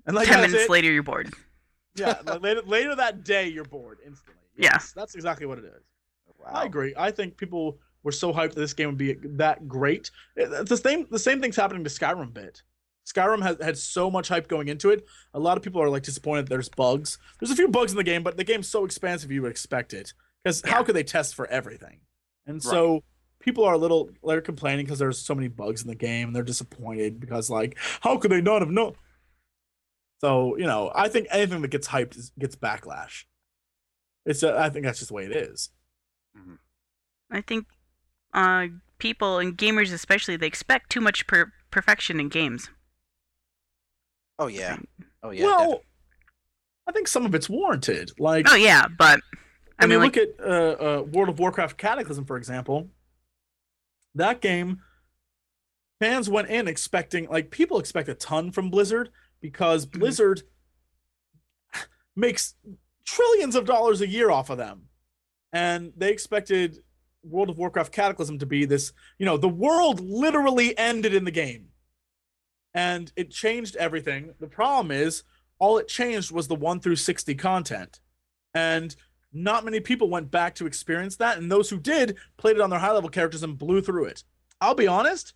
And like 10 minutes later, you're bored. Yeah, like, later that day, you're bored instantly. Yes, yeah. That's exactly what it is. Wow. I agree. I think people were so hyped that this game would be that great. The same thing's happening to Skyrim a bit. Skyrim had so much hype going into it. A lot of people are like disappointed that there's bugs. There's a few bugs in the game, but the game's so expansive you would expect it. Because how could they test for everything? And so people are they're complaining because there's so many bugs in the game, and they're disappointed because, like, how could they not have known? So, you know, I think anything that gets hyped gets backlash. I think that's just the way it is. Mm-hmm. I think people, and gamers especially, they expect too much perfection in games. Oh, yeah. Oh, yeah. Well, definitely. I think some of it's warranted. Like, oh, yeah, but... I mean, look at World of Warcraft Cataclysm, for example. That game, fans went in expecting, like, people expect a ton from Blizzard because Blizzard makes trillions of dollars a year off of them. And they expected World of Warcraft Cataclysm to be this, you know, the world literally ended in the game. And it changed everything. The problem is, all it changed was the 1 through 60 content. And... not many people went back to experience that, and those who did played it on their high-level characters and blew through it. I'll be honest,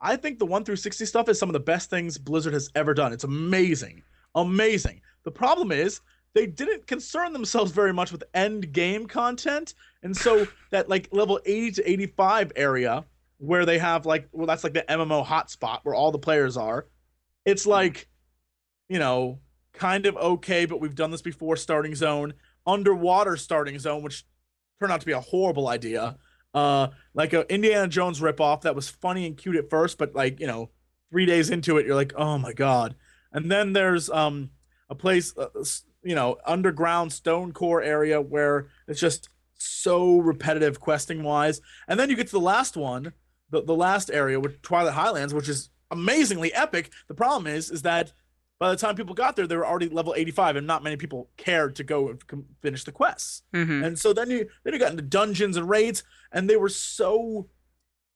I think the 1 through 60 stuff is some of the best things Blizzard has ever done. It's amazing. Amazing. The problem is they didn't concern themselves very much with end-game content, and so that like level 80 to 85 area where they have like, well, that's like the MMO hotspot where all the players are. It's like, you know, kind of okay, but we've done this before starting zone. Underwater starting zone, which turned out to be a horrible idea, like an Indiana Jones ripoff that was funny and cute at first, but like, you know, 3 days into it, you're like, oh my god. And then there's a place, you know, underground stone core area where it's just so repetitive questing wise. And then you get to the last one, the last area with Twilight Highlands, which is amazingly epic. The problem is that by the time people got there, they were already level 85, and not many people cared to go and finish the quests. Mm-hmm. And so then you got into dungeons and raids, and they were so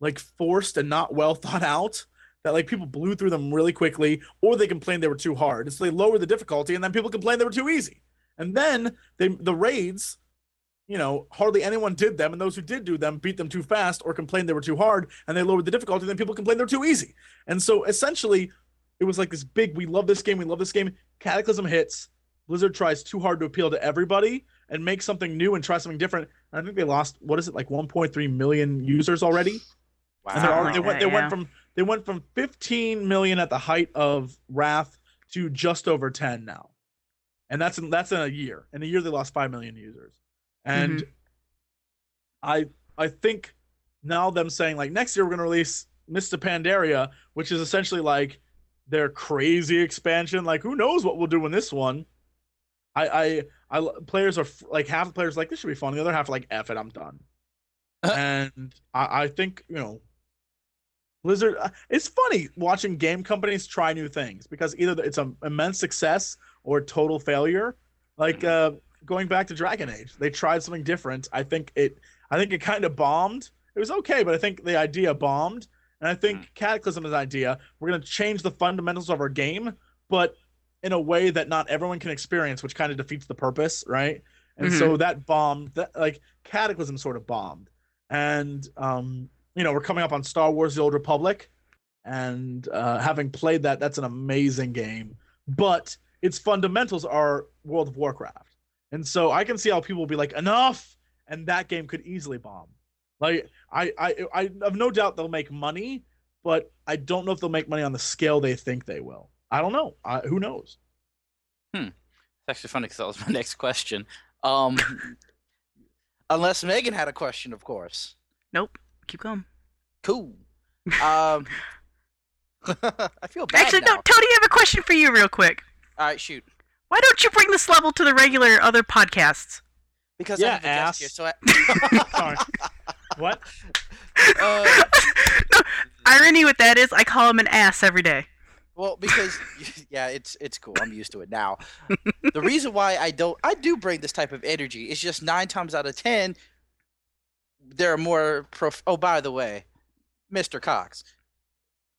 like forced and not well thought out that like people blew through them really quickly, or they complained they were too hard. And so they lowered the difficulty, and then people complained they were too easy. And then the raids, you know, hardly anyone did them, and those who did do them beat them too fast or complained they were too hard, and they lowered the difficulty, and then people complained they were too easy. And so essentially... it was like this big, we love this game. Cataclysm hits. Blizzard tries too hard to appeal to everybody and make something new and try something different. And I think they lost, what is it, like 1.3 million users already? Wow. And they went from 15 million at the height of Wrath to just over 10 now. And that's in a year. In a year, they lost 5 million users. And I think now them saying, like, next year we're going to release Mr. Pandaria, which is essentially like, their crazy expansion, like who knows what we'll do in this one. Players are like, half the players are like, this should be fun. The other half are like, F it, I'm done. And I think, you know, Blizzard. It's funny watching game companies try new things because either it's an immense success or total failure. Like going back to Dragon Age, they tried something different. I think it kind of bombed. It was okay, but I think the idea bombed. And I think Cataclysm is an idea. We're going to change the fundamentals of our game, but in a way that not everyone can experience, which kind of defeats the purpose, right? And so that bombed. Like, Cataclysm sort of bombed. And, you know, we're coming up on Star Wars the Old Republic. And having played that, that's an amazing game. But its fundamentals are World of Warcraft. And so I can see how people will be like, enough! and that game could easily bomb. Like, I have no doubt they'll make money, but I don't know if they'll make money on the scale they think they will. I don't know. Who knows? It's actually funny because that was my next question. Unless Megan had a question, of course. Nope. Keep going. Cool. I feel bad. Actually, no, Tony, I have a question for you real quick. All right, shoot. Why don't you bring this level to the regular other podcasts? Because I have a guest here, so I... Sorry. What? No, irony with that is I call him an ass every day. Well, because, yeah, it's cool. I'm used to it now. The reason why I do bring this type of energy is just 9 times out of 10, there are more oh, by the way, Mr. Cox,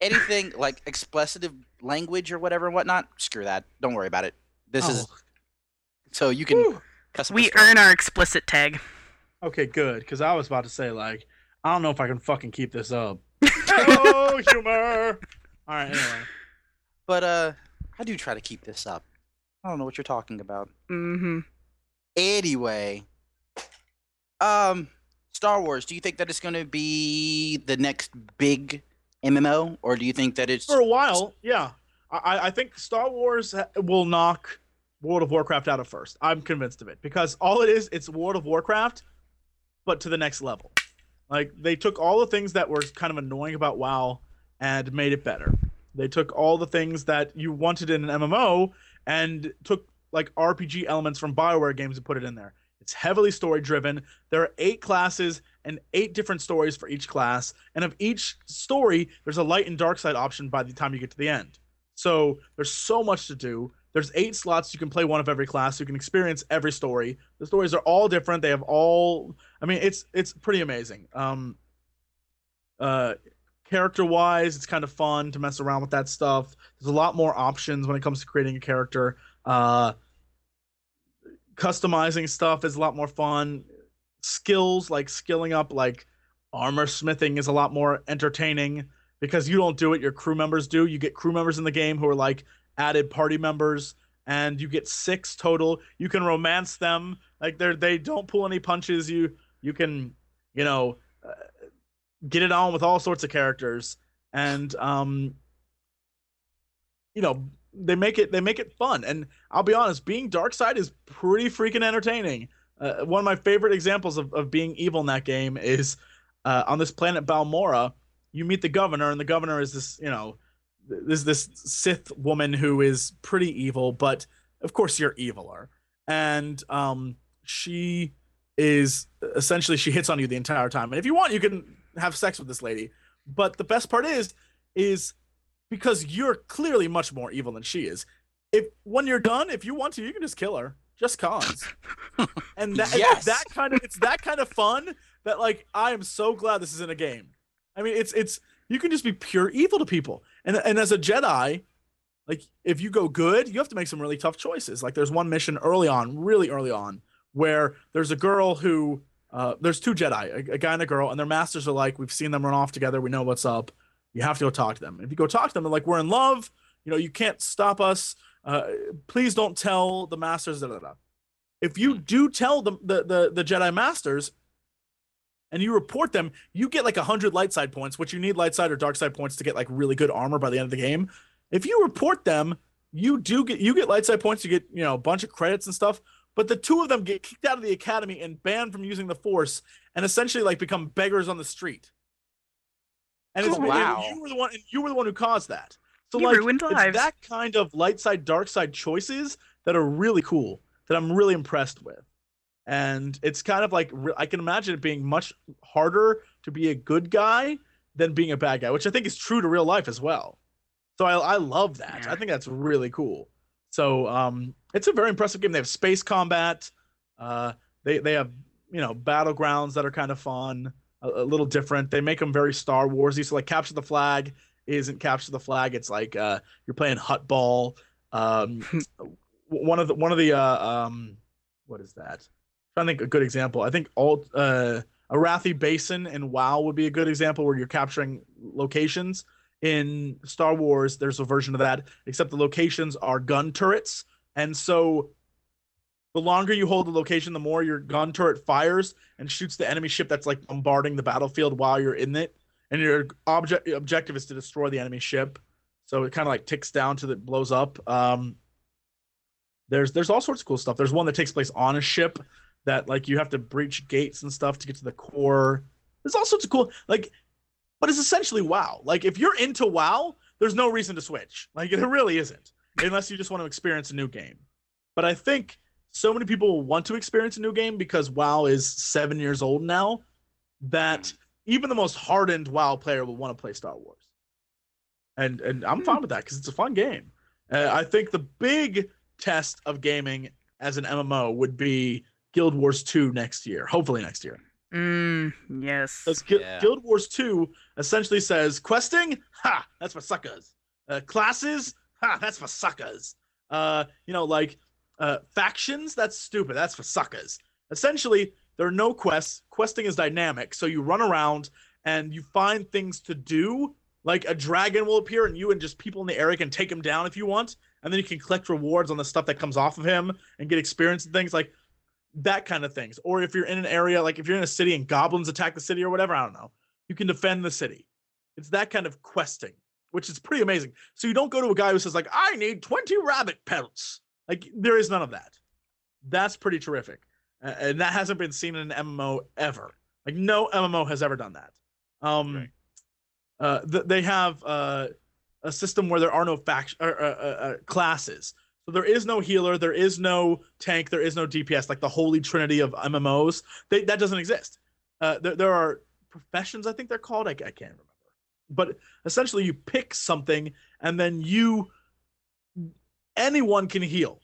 anything like explicitive language or whatever and whatnot, screw that. Don't worry about it. This is – so you can cuss up. We earn our explicit tag. Okay, good, because I was about to say, like, I don't know if I can fucking keep this up. Oh, humor! All right, anyway. But I do try to keep this up. I don't know what you're talking about. Mm-hmm. Anyway, Star Wars, do you think that it's going to be the next big MMO? Or do you think that it's... For a while, yeah. I think Star Wars will knock World of Warcraft out of first. I'm convinced of it. Because all it is, it's World of Warcraft, but to the next level. Like, they took all the things that were kind of annoying about WoW and made it better. They took all the things that you wanted in an MMO and took, like, RPG elements from BioWare games and put it in there. It's heavily story-driven. There are 8 classes and 8 different stories for each class. And of each story, there's a light and dark side option by the time you get to the end. So there's so much to do. There's 8 slots. You can play one of every class. You can experience every story. The stories are all different. They have all... I mean, it's pretty amazing. Character-wise, it's kind of fun to mess around with that stuff. There's a lot more options when it comes to creating a character. Customizing stuff is a lot more fun. Skills, like skilling up, like armor smithing is a lot more entertaining. Because you don't do it, your crew members do. You get crew members in the game who are like added party members, and you get 6 total. You can romance them. Like they don't pull any punches. You can, you know, get it on with all sorts of characters, and you know, they make it fun. And I'll be honest, being Darkseid is pretty freaking entertaining. One of my favorite examples of being evil in that game is on this planet Balmora. You meet the governor, and the governor is this, you know, this Sith woman who is pretty evil, but of course you're eviler. And she is essentially, she hits on you the entire time. And if you want, you can have sex with this lady. But the best part is because you're clearly much more evil than she is. When you're done, if you want to, you can just kill her. Just cons. And it's that kind of fun that, like, I am so glad this isn't a game. I mean, it's you can just be pure evil to people, and as a Jedi, like if you go good, you have to make some really tough choices. Like there's one mission really early on, where there's a girl who there's 2 Jedi, a guy and a girl, and their masters are like, we've seen them run off together, we know what's up. You have to go talk to them. If you go talk to them, they're like, we're in love, you know, you can't stop us. Please don't tell the masters. Blah, blah, blah. If you do tell the Jedi masters, and you report them, you get like 100 light side points, which you need light side or dark side points to get like really good armor by the end of the game. If you report them, you get light side points, you get, you know, a bunch of credits and stuff, but the 2 of them get kicked out of the academy and banned from using the Force and essentially like become beggars on the street. And it's you were the one who caused that. So you ruined lives. It's that kind of light side, dark side choices that are really cool, that I'm really impressed with. And it's kind of like, I can imagine it being much harder to be a good guy than being a bad guy, which I think is true to real life as well. So I love that. Yeah. I think that's really cool. So it's a very impressive game. They have space combat. They have, you know, battlegrounds that are kind of fun, a little different. They make them very Star Wars-y. So like Capture the Flag isn't Capture the Flag. It's like you're playing Hut Ball. What is that? I think a good example. I think Arathi Basin in WoW would be a good example where you're capturing locations. In Star Wars, there's a version of that, except the locations are gun turrets. And so The longer you hold the location, the more your gun turret fires and shoots the enemy ship that's like bombarding the battlefield while you're in it. And your objective is to destroy the enemy ship. So it kind of like ticks down till it blows up. There's all sorts of cool stuff. There's one that takes place on a ship that like you have to breach gates and stuff to get to the core. There's all sorts of cool, like, but it's essentially WoW. Like if you're into WoW, there's no reason to switch. Like it really isn't, unless you just want to experience a new game. But I think so many people want to experience a new game because WoW is 7 years old now that even the most hardened WoW player will want to play Star Wars. And I'm fine with that because it's a fun game. I think the big test of gaming as an MMO would be Guild Wars 2 next year, hopefully next year. Yes. Guild Wars 2 essentially says, questing? Ha! That's for suckers. Classes? Ha! That's for suckers. Factions? That's stupid. That's for suckers. Essentially, there are no quests. Questing is dynamic. So you run around and you find things to do. Like a dragon will appear and you and just people in the area can take him down if you want. And then you can collect rewards on the stuff that comes off of him and get experience and things like that kind of things. Or if you're in an area, like if you're in a city and goblins attack the city or whatever, I don't know, you can defend the city. It's that kind of questing, which is pretty amazing. So you don't go to a guy who says like, I need 20 rabbit pelts. Like there is none of that. That's pretty terrific. And that hasn't been seen in an MMO ever. Like no MMO has ever done that. Right. They have a system where there are no classes. So there is no healer, there is no tank, there is no DPS, like the holy trinity of MMOs. That doesn't exist. There are professions, I think they're called. I can't remember. But essentially you pick something and then anyone can heal.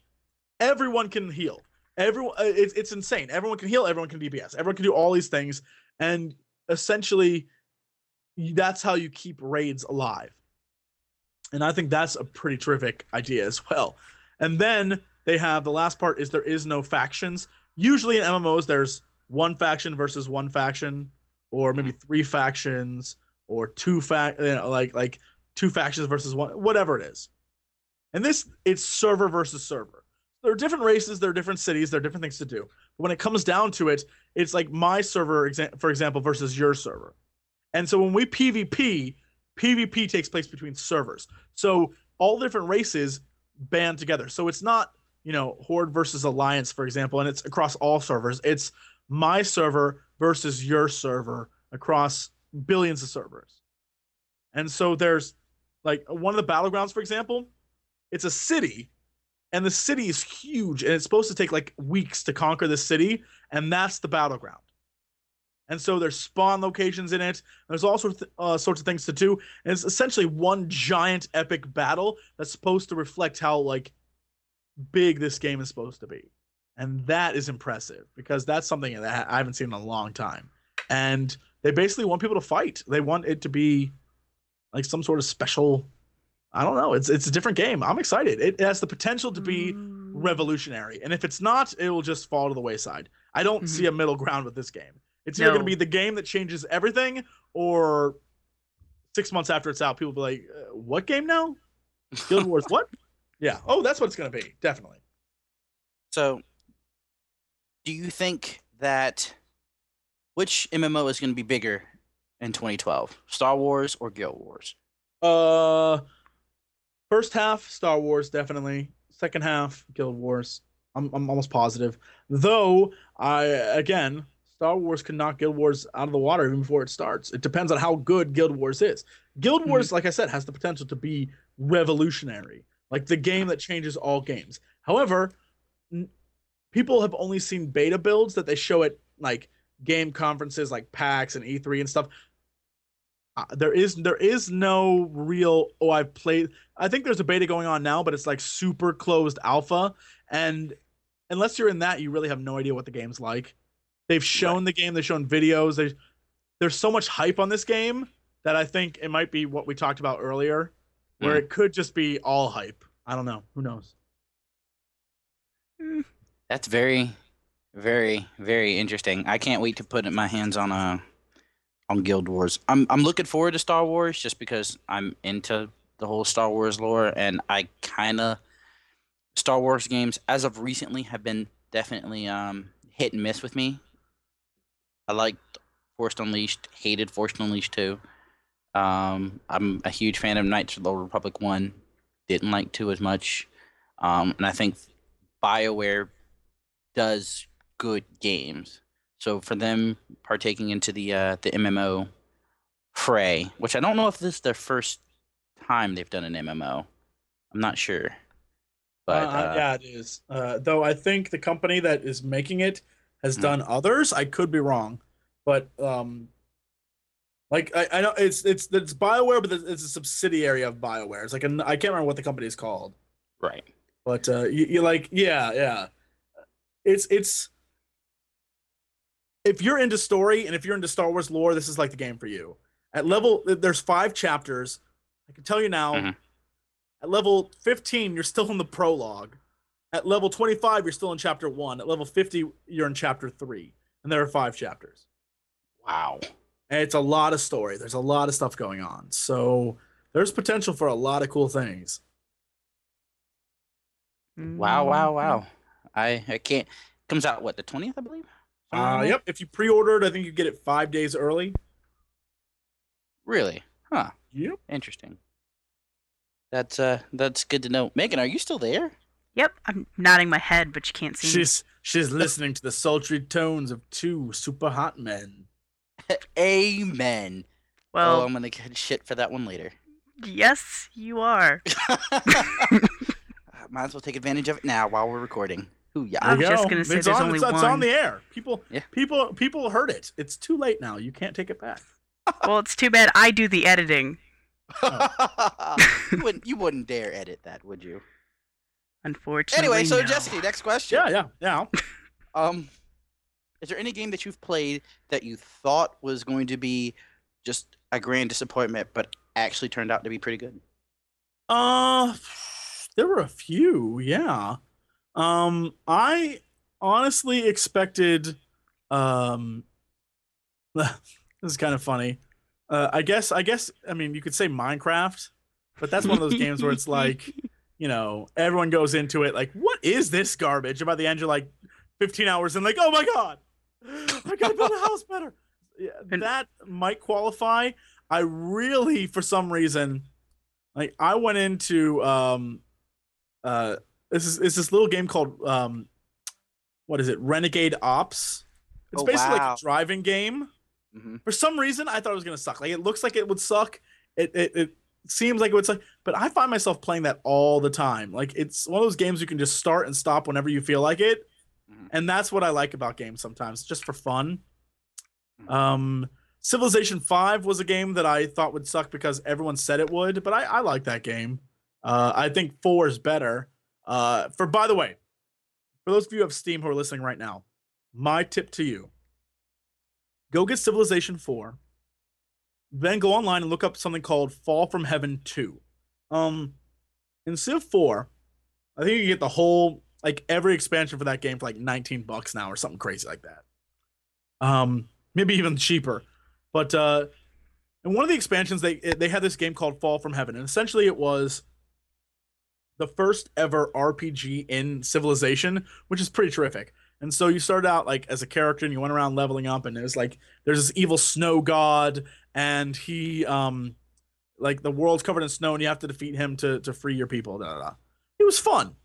Everyone can heal. It's insane. Everyone can heal, everyone can DPS, everyone can do all these things. And essentially that's how you keep raids alive. And I think that's a pretty terrific idea as well. And then they have the last part is there is no factions. Usually in MMOs, there's one faction versus one faction, or maybe three factions, or two factions versus one, whatever it is. And this, it's server versus server. There are different races, there are different cities, there are different things to do. But when it comes down to it, it's like my server, for example, versus your server. And so when we PvP takes place between servers. So all different races band together. So it's not, Horde versus Alliance, for example, and it's across all servers. It's my server versus your server across billions of servers. And so there's like one of the battlegrounds, for example, it's a city and the city is huge and it's supposed to take like weeks to conquer the city. And that's the battleground. And so there's spawn locations in it. There's all sorts of things to do. And it's essentially one giant epic battle that's supposed to reflect how like big this game is supposed to be. And that is impressive because that's something that I haven't seen in a long time. And they basically want people to fight. They want it to be like some sort of special, I don't know. It's a different game. I'm excited. It has the potential to be revolutionary. And if it's not, it will just fall to the wayside. I don't see a middle ground with this game. It's either going to be the game that changes everything, or 6 months after it's out, people will be like, what game now? Guild Wars what? Yeah. Oh, that's what it's going to be. Definitely. So, do you think that which MMO is going to be bigger in 2012? Star Wars or Guild Wars? First half, Star Wars, definitely. Second half, Guild Wars. I'm almost positive. Though, Star Wars can knock Guild Wars out of the water even before it starts. It depends on how good Guild Wars is. Guild Wars, like I said, has the potential to be revolutionary, like the game that changes all games. However, people have only seen beta builds that they show at like game conferences like PAX and E3 and stuff. There is no real, I've played. I think there's a beta going on now, but it's like super closed alpha. And unless you're in that, you really have no idea what the game's like. They've shown the game. They've shown videos. There's so much hype on this game that I think it might be what we talked about earlier, where it could just be all hype. I don't know. Who knows? That's very, very, very interesting. I can't wait to put my hands on Guild Wars. I'm looking forward to Star Wars just because I'm into the whole Star Wars lore, and Star Wars games as of recently have been definitely hit and miss with me. I liked Forced Unleashed, hated Forced Unleashed 2. I'm a huge fan of Knights of the Old Republic 1. Didn't like 2 as much. And I think BioWare does good games. So for them partaking into the MMO fray, which I don't know if this is their first time they've done an MMO. I'm not sure. But yeah, it is. Though I think the company that is making it has done others. I could be wrong. But like I know it's BioWare, but it's a subsidiary of BioWare. It's like I can't remember what the company is called. Right. But you like yeah. It's if you're into story and if you're into Star Wars lore, this is like the game for you. At level there's 5 chapters. I can tell you now. Mm-hmm. At level 15, you're still in the prologue. At level 25, you're still in chapter 1. At level 50, you're in chapter 3, and there are 5 chapters. Wow. And it's a lot of story. There's a lot of stuff going on. So there's potential for a lot of cool things. Wow. I can't. Comes out, what, the 20th, I believe? Yep. If you pre-ordered, I think you get it 5 days early. Really? Huh. Yep. Interesting. That's good to know. Megan, are you still there? Yep. I'm nodding my head, but you can't see me. She's listening to the sultry tones of 2 super hot men. Amen. Well, I'm gonna get shit for that one later. Yes, you are. Might as well take advantage of it now while we're recording. Hoo-yah. I'm just gonna say there's only one. It's on the air. People heard it. It's too late now. You can't take it back. Well, it's too bad I do the editing. Oh. You wouldn't dare edit that, would you? Unfortunately. Anyway, so no. Jesse, next question. Yeah. Is there any game that you've played that you thought was going to be just a grand disappointment, but actually turned out to be pretty good? There were a few, yeah. I honestly expected. This is kind of funny. I guess. I mean, you could say Minecraft, but that's one of those games where it's like, you know, everyone goes into it like, what is this garbage? And by the end, you're like, 15 hours and like, oh my god, I gotta build a house better. Yeah, that might qualify. I really, for some reason, like I went into it's this little game called what is it? Renegade Ops. It's basically like a driving game. Mm-hmm. For some reason, I thought it was gonna suck. Like it looks like it would suck. It seems like it would suck, but I find myself playing that all the time. Like it's one of those games you can just start and stop whenever you feel like it. And that's what I like about games sometimes, just for fun. Civilization 5 was a game that I thought would suck because everyone said it would, but I like that game. I think 4 is better. By the way, for those of you who have Steam who are listening right now, my tip to you, go get Civilization 4, then go online and look up something called Fall from Heaven 2. In Civ 4, I think you can get the whole... like every expansion for that game for like $19 now or something crazy like that. Maybe even cheaper. But in one of the expansions, they had this game called Fall from Heaven. And essentially it was the first ever RPG in Civilization, which is pretty terrific. And so you started out like as a character and you went around leveling up and it was like there's this evil snow god and he like the world's covered in snow and you have to defeat him to free your people. It was fun.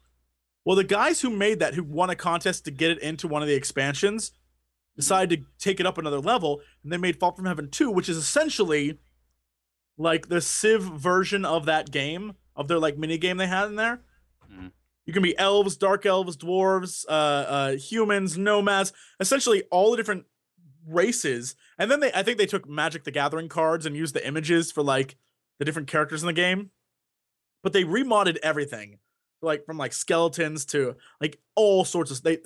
Well, the guys who made that, who won a contest to get it into one of the expansions, decided to take it up another level, and they made Fall from Heaven 2, which is essentially like the Civ version of that game, of their like mini game they had in there. Mm-hmm. You can be elves, dark elves, dwarves, humans, nomads, essentially all the different races. And then I think they took Magic the Gathering cards and used the images for like the different characters in the game. But they remodded everything. Like from like skeletons to like all sorts of they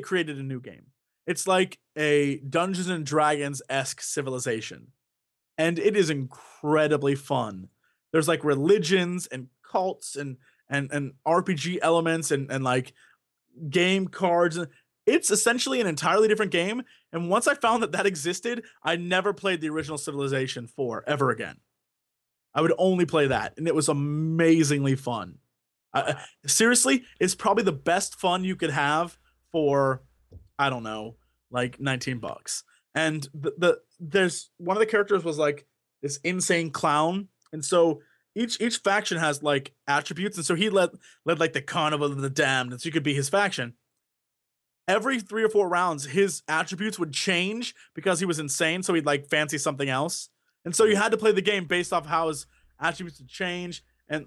created a new game. It's like a Dungeons and Dragons-esque Civilization. And it is incredibly fun. There's like religions and cults and RPG elements and like game cards. It's essentially an entirely different game. And once I found that existed, I never played the original Civilization 4 ever again. I would only play that. And it was amazingly fun. Seriously, it's probably the best fun you could have for, I don't know, like $19. And there's one of the characters was like this insane clown, and so each faction has like attributes, and so he led like the Carnival of the Damned, and so you could be his faction. Every 3 or 4 rounds, his attributes would change because he was insane, so he'd like fancy something else, and so you had to play the game based off how his attributes would change, and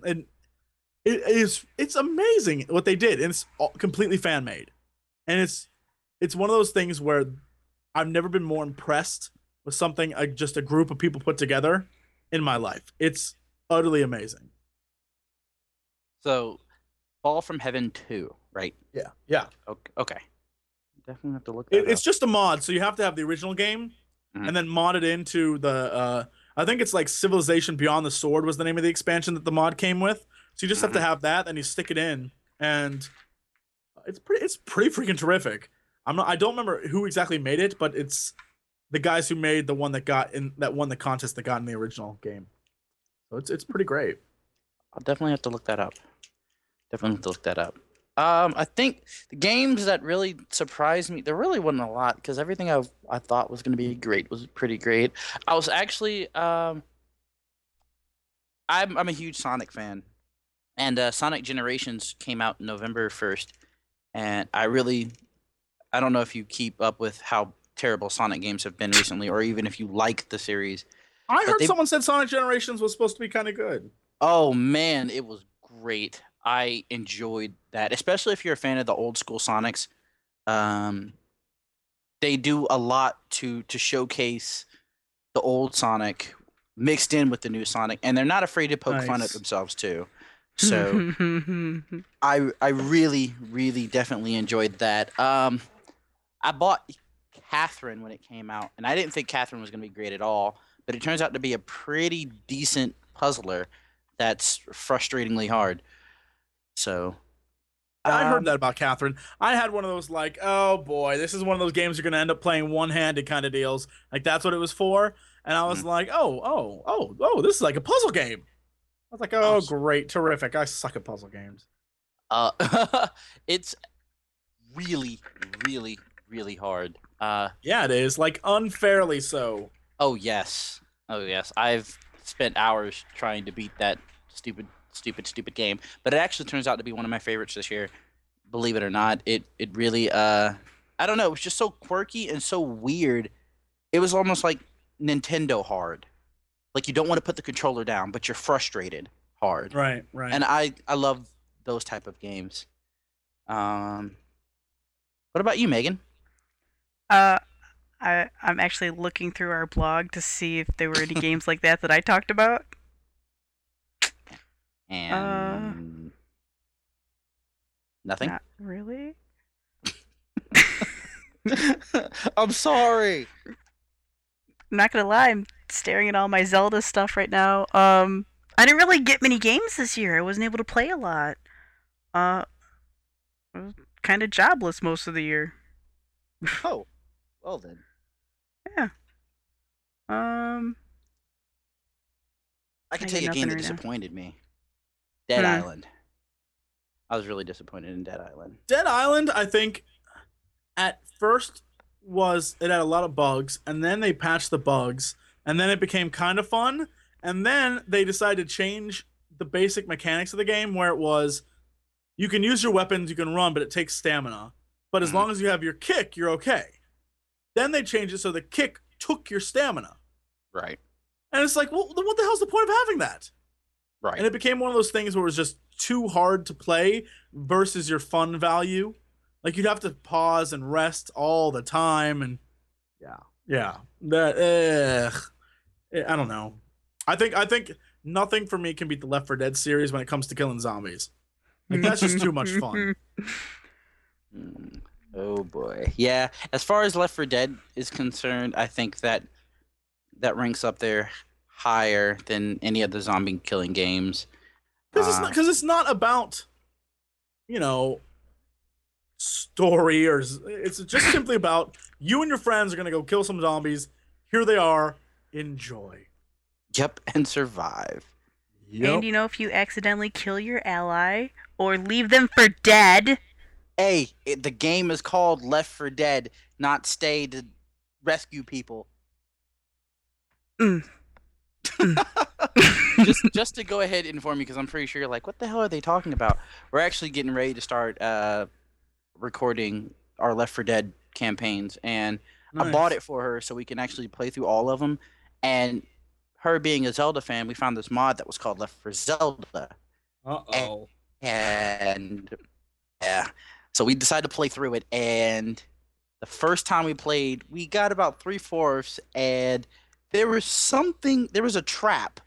it's amazing what they did, and it's completely fan made, and it's one of those things where I've never been more impressed with something just a group of people put together in my life. It's utterly amazing. So, Fall from Heaven 2, right? Yeah. Okay. Definitely have to look that up. It's just a mod, so you have to have the original game, mm-hmm. and then mod it into the... I think it's like Civilization Beyond the Sword was the name of the expansion that the mod came with. So you just have to have that, and you stick it in, and it's pretty freaking terrific. I don't remember who exactly made it, but it's the guys who made the one that won the contest that got in the original game. So it's pretty great. I'll definitely have to look that up. I think the games that really surprised me, there really wasn't a lot, because everything I thought was going to be great was pretty great. I was actually I'm a huge Sonic fan, and Sonic Generations came out November 1st, and I don't know if you keep up with how terrible Sonic games have been recently, or even if you like the series. I heard someone said Sonic Generations was supposed to be kind of good. Oh, man, it was great. I enjoyed that, especially if you're a fan of the old school Sonics. They do a lot to showcase the old Sonic mixed in with the new Sonic, and they're not afraid to poke fun at themselves, too. So I really, really definitely enjoyed that. I bought Catherine when it came out, and I didn't think Catherine was going to be great at all, but it turns out to be a pretty decent puzzler that's frustratingly hard. So I heard that about Catherine. I had one of those like, oh boy, this is one of those games you're going to end up playing one-handed kind of deals. Like that's what it was for. And I was like, oh, this is like a puzzle game. I was like, oh, great, terrific. I suck at puzzle games. It's really, really, really hard. Yeah, it is. Like, unfairly so. Oh, yes. I've spent hours trying to beat that stupid game. But it actually turns out to be one of my favorites this year, believe it or not. It really, I don't know, it was just so quirky and so weird. It was almost like Nintendo hard. Like, you don't want to put the controller down, but you're frustrated hard. Right. And I love those type of games. What about you, Megan? I'm actually looking through our blog to see if there were any games like that I talked about. And nothing? Not really? I'm sorry. I'm not going to lie, I'm staring at all my Zelda stuff right now. I didn't really get many games this year. I wasn't able to play a lot. I was kind of jobless most of the year. Oh, well then. Yeah. I can tell you a game that disappointed me. Dead Island. I was really disappointed in Dead Island. Dead Island, I think, at first it had a lot of bugs, and then they patched the bugs, and then it became kind of fun, and then they decided to change the basic mechanics of the game, where it was you can use your weapons, you can run, but it takes stamina. But as long as you have your kick, you're okay. Then they changed it so the kick took your stamina. Right. And it's like, well, what the hell's the point of having that? Right. And it became one of those things where it was just too hard to play versus your fun value. Like, you'd have to pause and rest all the time, and yeah. I don't know. I think nothing for me can beat the Left 4 Dead series when it comes to killing zombies. Like, that's just too much fun. Oh boy, yeah. As far as Left 4 Dead is concerned, I think that ranks up there higher than any other zombie killing games. Because it's not about, you know, story, or it's just simply about you and your friends are gonna go kill some zombies. Here they are, enjoy. Yep, and survive. Yep. And you know, if you accidentally kill your ally or leave them for dead. Hey, the game is called Left 4 Dead, not stay to rescue people. Just to go ahead and inform you, because I'm pretty sure you're like, what the hell are they talking about? We're actually getting ready to start recording our Left 4 Dead campaigns, and nice. I bought it for her so we can actually play through all of them. And her being a Zelda fan, we found this mod that was called Left 4 Zelda. Uh-oh. And yeah, so we decided to play through it, and the first time we played, we got about 3/4, and there was a trap,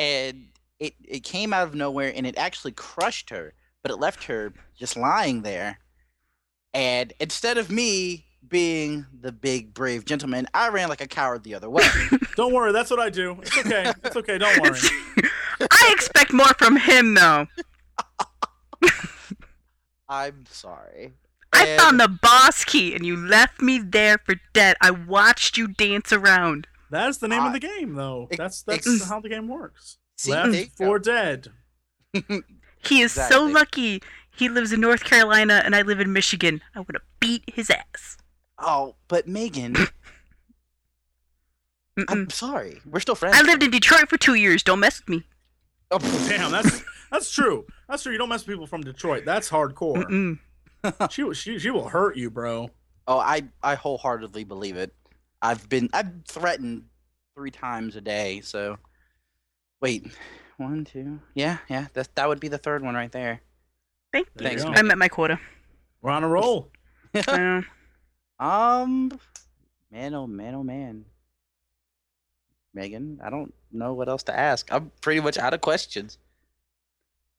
and it came out of nowhere, and it actually crushed her, but it left her just lying there. And instead of me being the big, brave gentleman, I ran like a coward the other way. Don't worry, that's what I do. It's okay. It's okay, don't worry. I expect more from him, though. I'm sorry. I found the boss key, and you left me there for dead. I watched you dance around. That's the name of the game, though. That's how the game works. See, Left 4 Dead. He is so lucky. He lives in North Carolina, and I live in Michigan. I would have beat his ass. Oh, but Megan, I'm sorry. We're still friends. I lived in Detroit for 2 years. Don't mess with me. Oh, damn, that's true. That's true. You don't mess with people from Detroit. That's hardcore. She will hurt you, bro. Oh, I wholeheartedly believe it. I've threatened 3 times a day. So, wait, 1, 2, yeah. That would be the 3rd one right there. Thanks. I met my quota. We're on a roll. Man, oh man. Megan, I don't know what else to ask. I'm pretty much out of questions.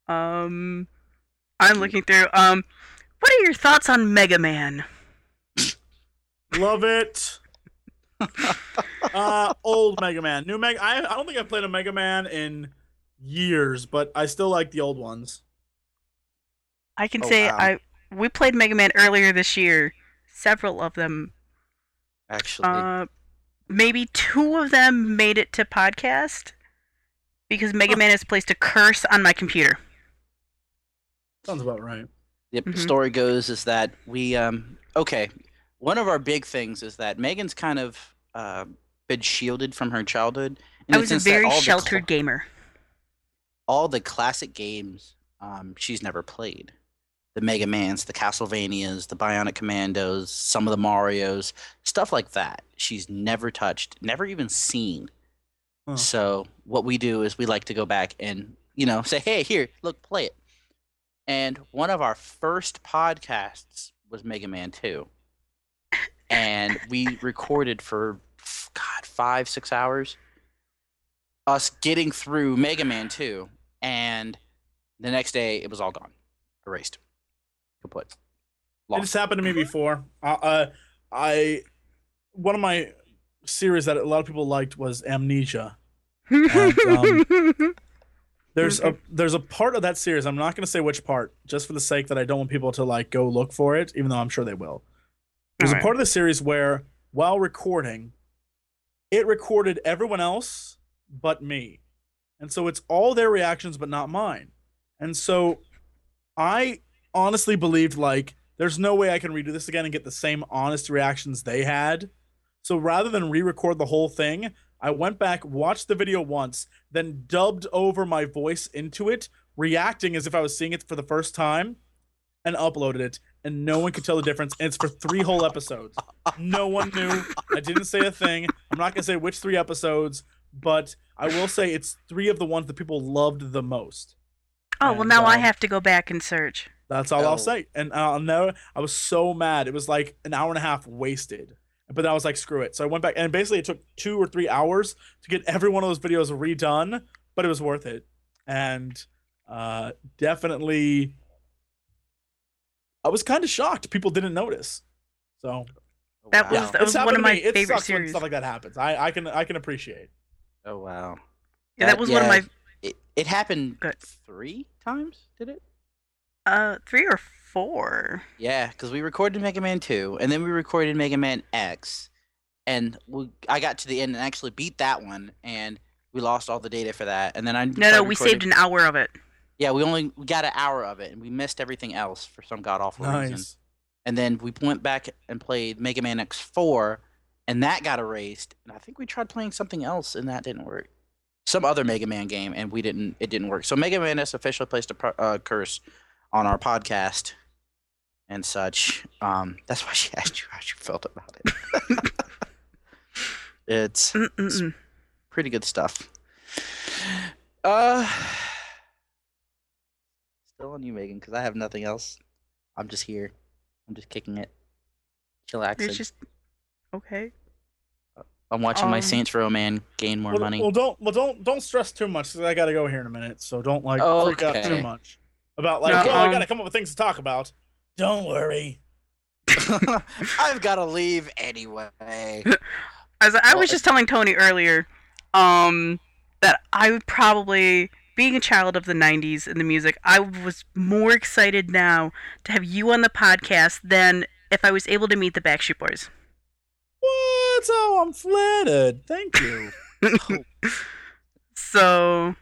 I'm looking through. What are your thoughts on Mega Man? Love it. Old Mega Man. New Mega. I don't think I've played a Mega Man in years, but I still like the old ones. I can say wow. We played Mega Man earlier this year. Several of them. Actually. Maybe 2 of them made it to podcast because Mega Man has placed a curse on my computer. Sounds about right. Yep. The story goes is that we one of our big things is that Megan's kind of been shielded from her childhood. I was a very sheltered gamer. All the classic games she's never played. The Mega Mans, the Castlevanias, the Bionic Commandos, some of the Marios, stuff like that. She's never touched, never even seen. Huh. So what we do is we like to go back and, say, hey, here, look, play it. And one of our first podcasts was Mega Man 2. And we recorded for, 5-6 hours, us getting through Mega Man 2. And the next day, it was all gone. Erased. Put. It just happened to me before. One of my series that a lot of people liked was Amnesia. And, there's a part of that series. I'm not going to say which part, just for the sake that I don't want people to go look for it, even though I'm sure they will. There's a part of the series where, while recording, it recorded everyone else but me, and so it's all their reactions but not mine, and so I honestly believed there's no way I can redo this again and get the same honest reactions they had. So rather than re-record the whole thing, I went back, watched the video once, then dubbed over my voice into it, reacting as if I was seeing it for the first time, and uploaded it, and no one could tell the difference. And it's for 3 whole episodes. No one knew. I didn't say a thing. I'm not gonna say which 3 episodes, but I will say it's 3 of the ones that people loved the most. Oh, and, well, now I have to go back and search. That's all I'll say. And I was so mad. It was like an hour and a half wasted. But I was like, screw it. So I went back, and basically it took 2 or 3 hours to get every one of those videos redone, but it was worth it. And definitely, I was kind of shocked people didn't notice. So that was one of my favorite series. Stuff like that happens. I can appreciate. Oh, wow. Yeah, that was one of my... It happened 3 times, did it? 3 or 4. Yeah, because we recorded Mega Man 2, and then we recorded Mega Man X, and I got to the end and actually beat that one, and we lost all the data for that. And then we saved an hour of it. Yeah, we got an hour of it, and we missed everything else for some god-awful reason. And then we went back and played Mega Man X4, and that got erased. And I think we tried playing something else, and that didn't work. Some other Mega Man game, and it didn't work. So Mega Man has officially placed a curse on our podcast and such. That's why she asked you how you felt about it. It's pretty good stuff. Still on you, Megan, because I have nothing else. I'm just here. I'm just kicking it. Chillaxing. It's just okay. I'm watching my Saints Row man gain more money. Well, don't stress too much because I gotta go here in a minute. So don't freak out too much about I gotta come up with things to talk about. Don't worry. I've gotta leave anyway. As I was just telling Tony earlier, that I would probably, being a child of the 90s and the music, I was more excited now to have you on the podcast than if I was able to meet the Backstreet Boys. What? Oh, I'm flattered. Thank you. So,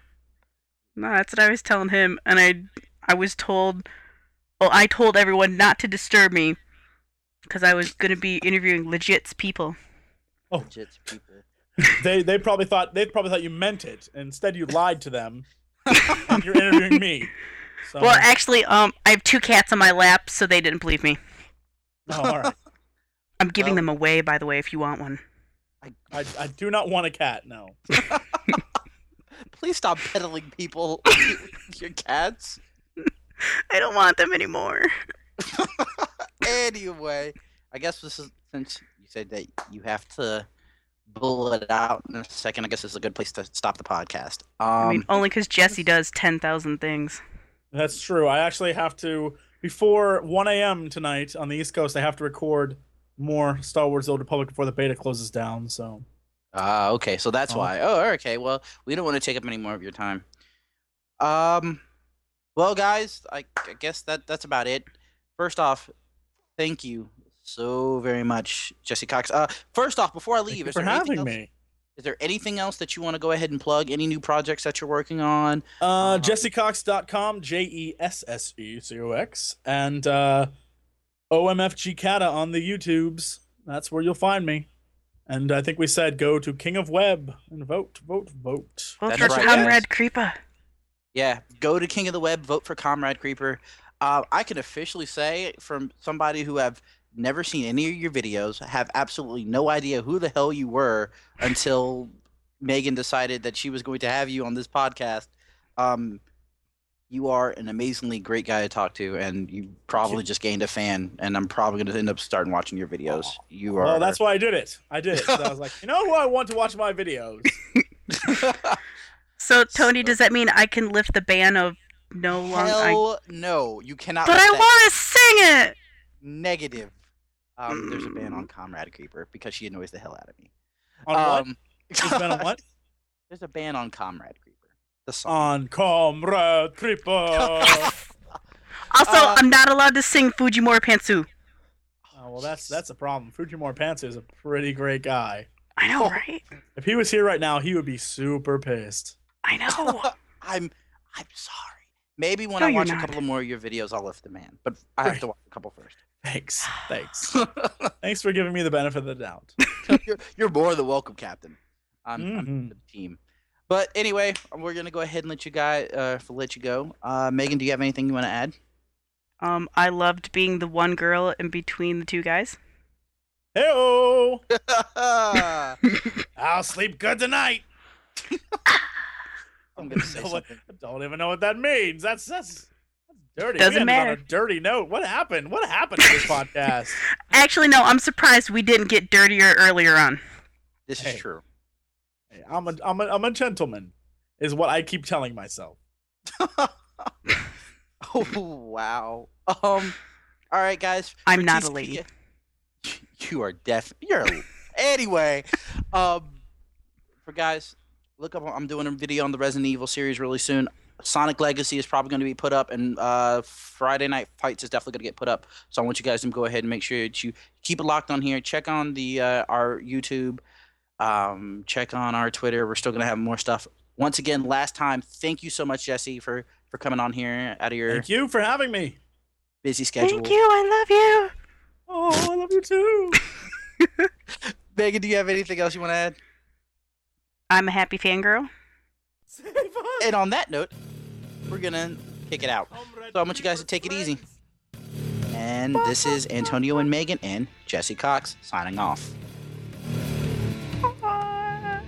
no, that's what I was telling him. And I was told, I told everyone not to disturb me because I was going to be interviewing legit people. Oh. Legit people. They probably thought you meant it. Instead, you lied to them. And you're interviewing me. So. Well, actually, I have two cats on my lap, so they didn't believe me. Oh, all right. I'm giving them away, by the way, if you want one. I do not want a cat. No. Please stop peddling people your cats. I don't want them anymore. Anyway, I guess this is, since you said that you have to pull it out in a second, I guess this is a good place to stop the podcast. Only because Jesse does 10,000 things. That's true. I actually have to, before 1 a.m. tonight on the East Coast, I have to record more Star Wars the Old Republic before the beta closes down. So. Okay. So that's why. Oh, okay. Well, we don't want to take up any more of your time. Well, guys, I guess that's about it. First off, thank you so very much, Jesse Cox. First off, before I leave, is there anything else that you want to go ahead and plug? Any new projects that you're working on? JesseCox.com, JESSECOX, and OMFGCata on the YouTubes. That's where you'll find me. And I think we said go to King of Web and vote. Vote for Comrade Creeper. Yeah, go to King of the Web, vote for Comrade Creeper. I can officially say, from somebody who have never seen any of your videos, have absolutely no idea who the hell you were until Megan decided that she was going to have you on this podcast. You are an amazingly great guy to talk to, and you probably just gained a fan, and I'm probably going to end up starting watching your videos. You are. Well, that's why I did it. So I was like, you know who I want to watch my videos? So, Tony, does that mean I can lift the ban of no longer? Hell no, you cannot. But I want to sing it! Negative. There's a ban on Comrade Creeper because she annoys the hell out of me. On what? There's a ban on what? There's a ban on Comrade Creeper. The song. On Comrade Creeper. Also, I'm not allowed to sing Fujimori Pantsu. Oh, well, that's a problem. Fujimori Pantsu is a pretty great guy. I know, right? If he was here right now, he would be super pissed. I know. I'm sorry. Maybe when I watch a couple more of your videos, I'll lift the ban. But I have to watch a couple first. Thanks. Thanks for giving me the benefit of the doubt. You're more than welcome, Captain. I'm the team. But anyway, we're gonna go ahead and let you guys let you go. Megan, do you have anything you want to add? I loved being the one girl in between the two guys. Heyo! I'll sleep good tonight. I'm gonna say something. I don't even know what that means. That's dirty. Doesn't matter. On a dirty note. What happened? What happened to this podcast? Actually, no. I'm surprised we didn't get dirtier earlier on. This is true. Hey, I'm a gentleman, is what I keep telling myself. Oh wow. All right, guys. I'm not a lady. You are deaf. Anyway. For guys. Look up, I'm doing a video on the Resident Evil series really soon. Sonic Legacy is probably going to be put up, and Friday Night Fights is definitely going to get put up. So I want you guys to go ahead and make sure that you keep it locked on here. Check on the our YouTube. Check on our Twitter. We're still going to have more stuff. Once again, last time, thank you so much, Jesse, for for coming on here out of your... Thank you for having me. Busy schedule. Thank you. I love you. Oh, I love you too. Megan, do you have anything else you want to add? I'm a happy fangirl. And on that note, we're going to kick it out. So I want you guys to take it easy. And this is Antonio and Megan and Jesse Cox signing off. Bye. Bye.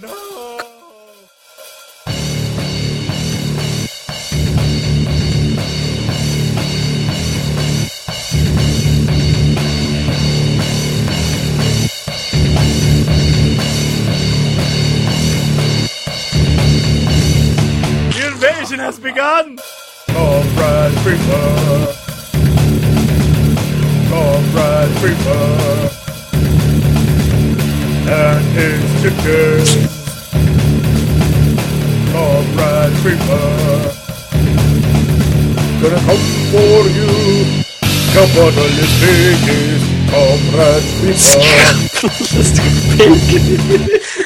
No. Has begun! Comrade Creeper! Comrade Creeper! And his chickens! Comrade Creeper! Gonna come for you! Capitalism is Comrade Creeper!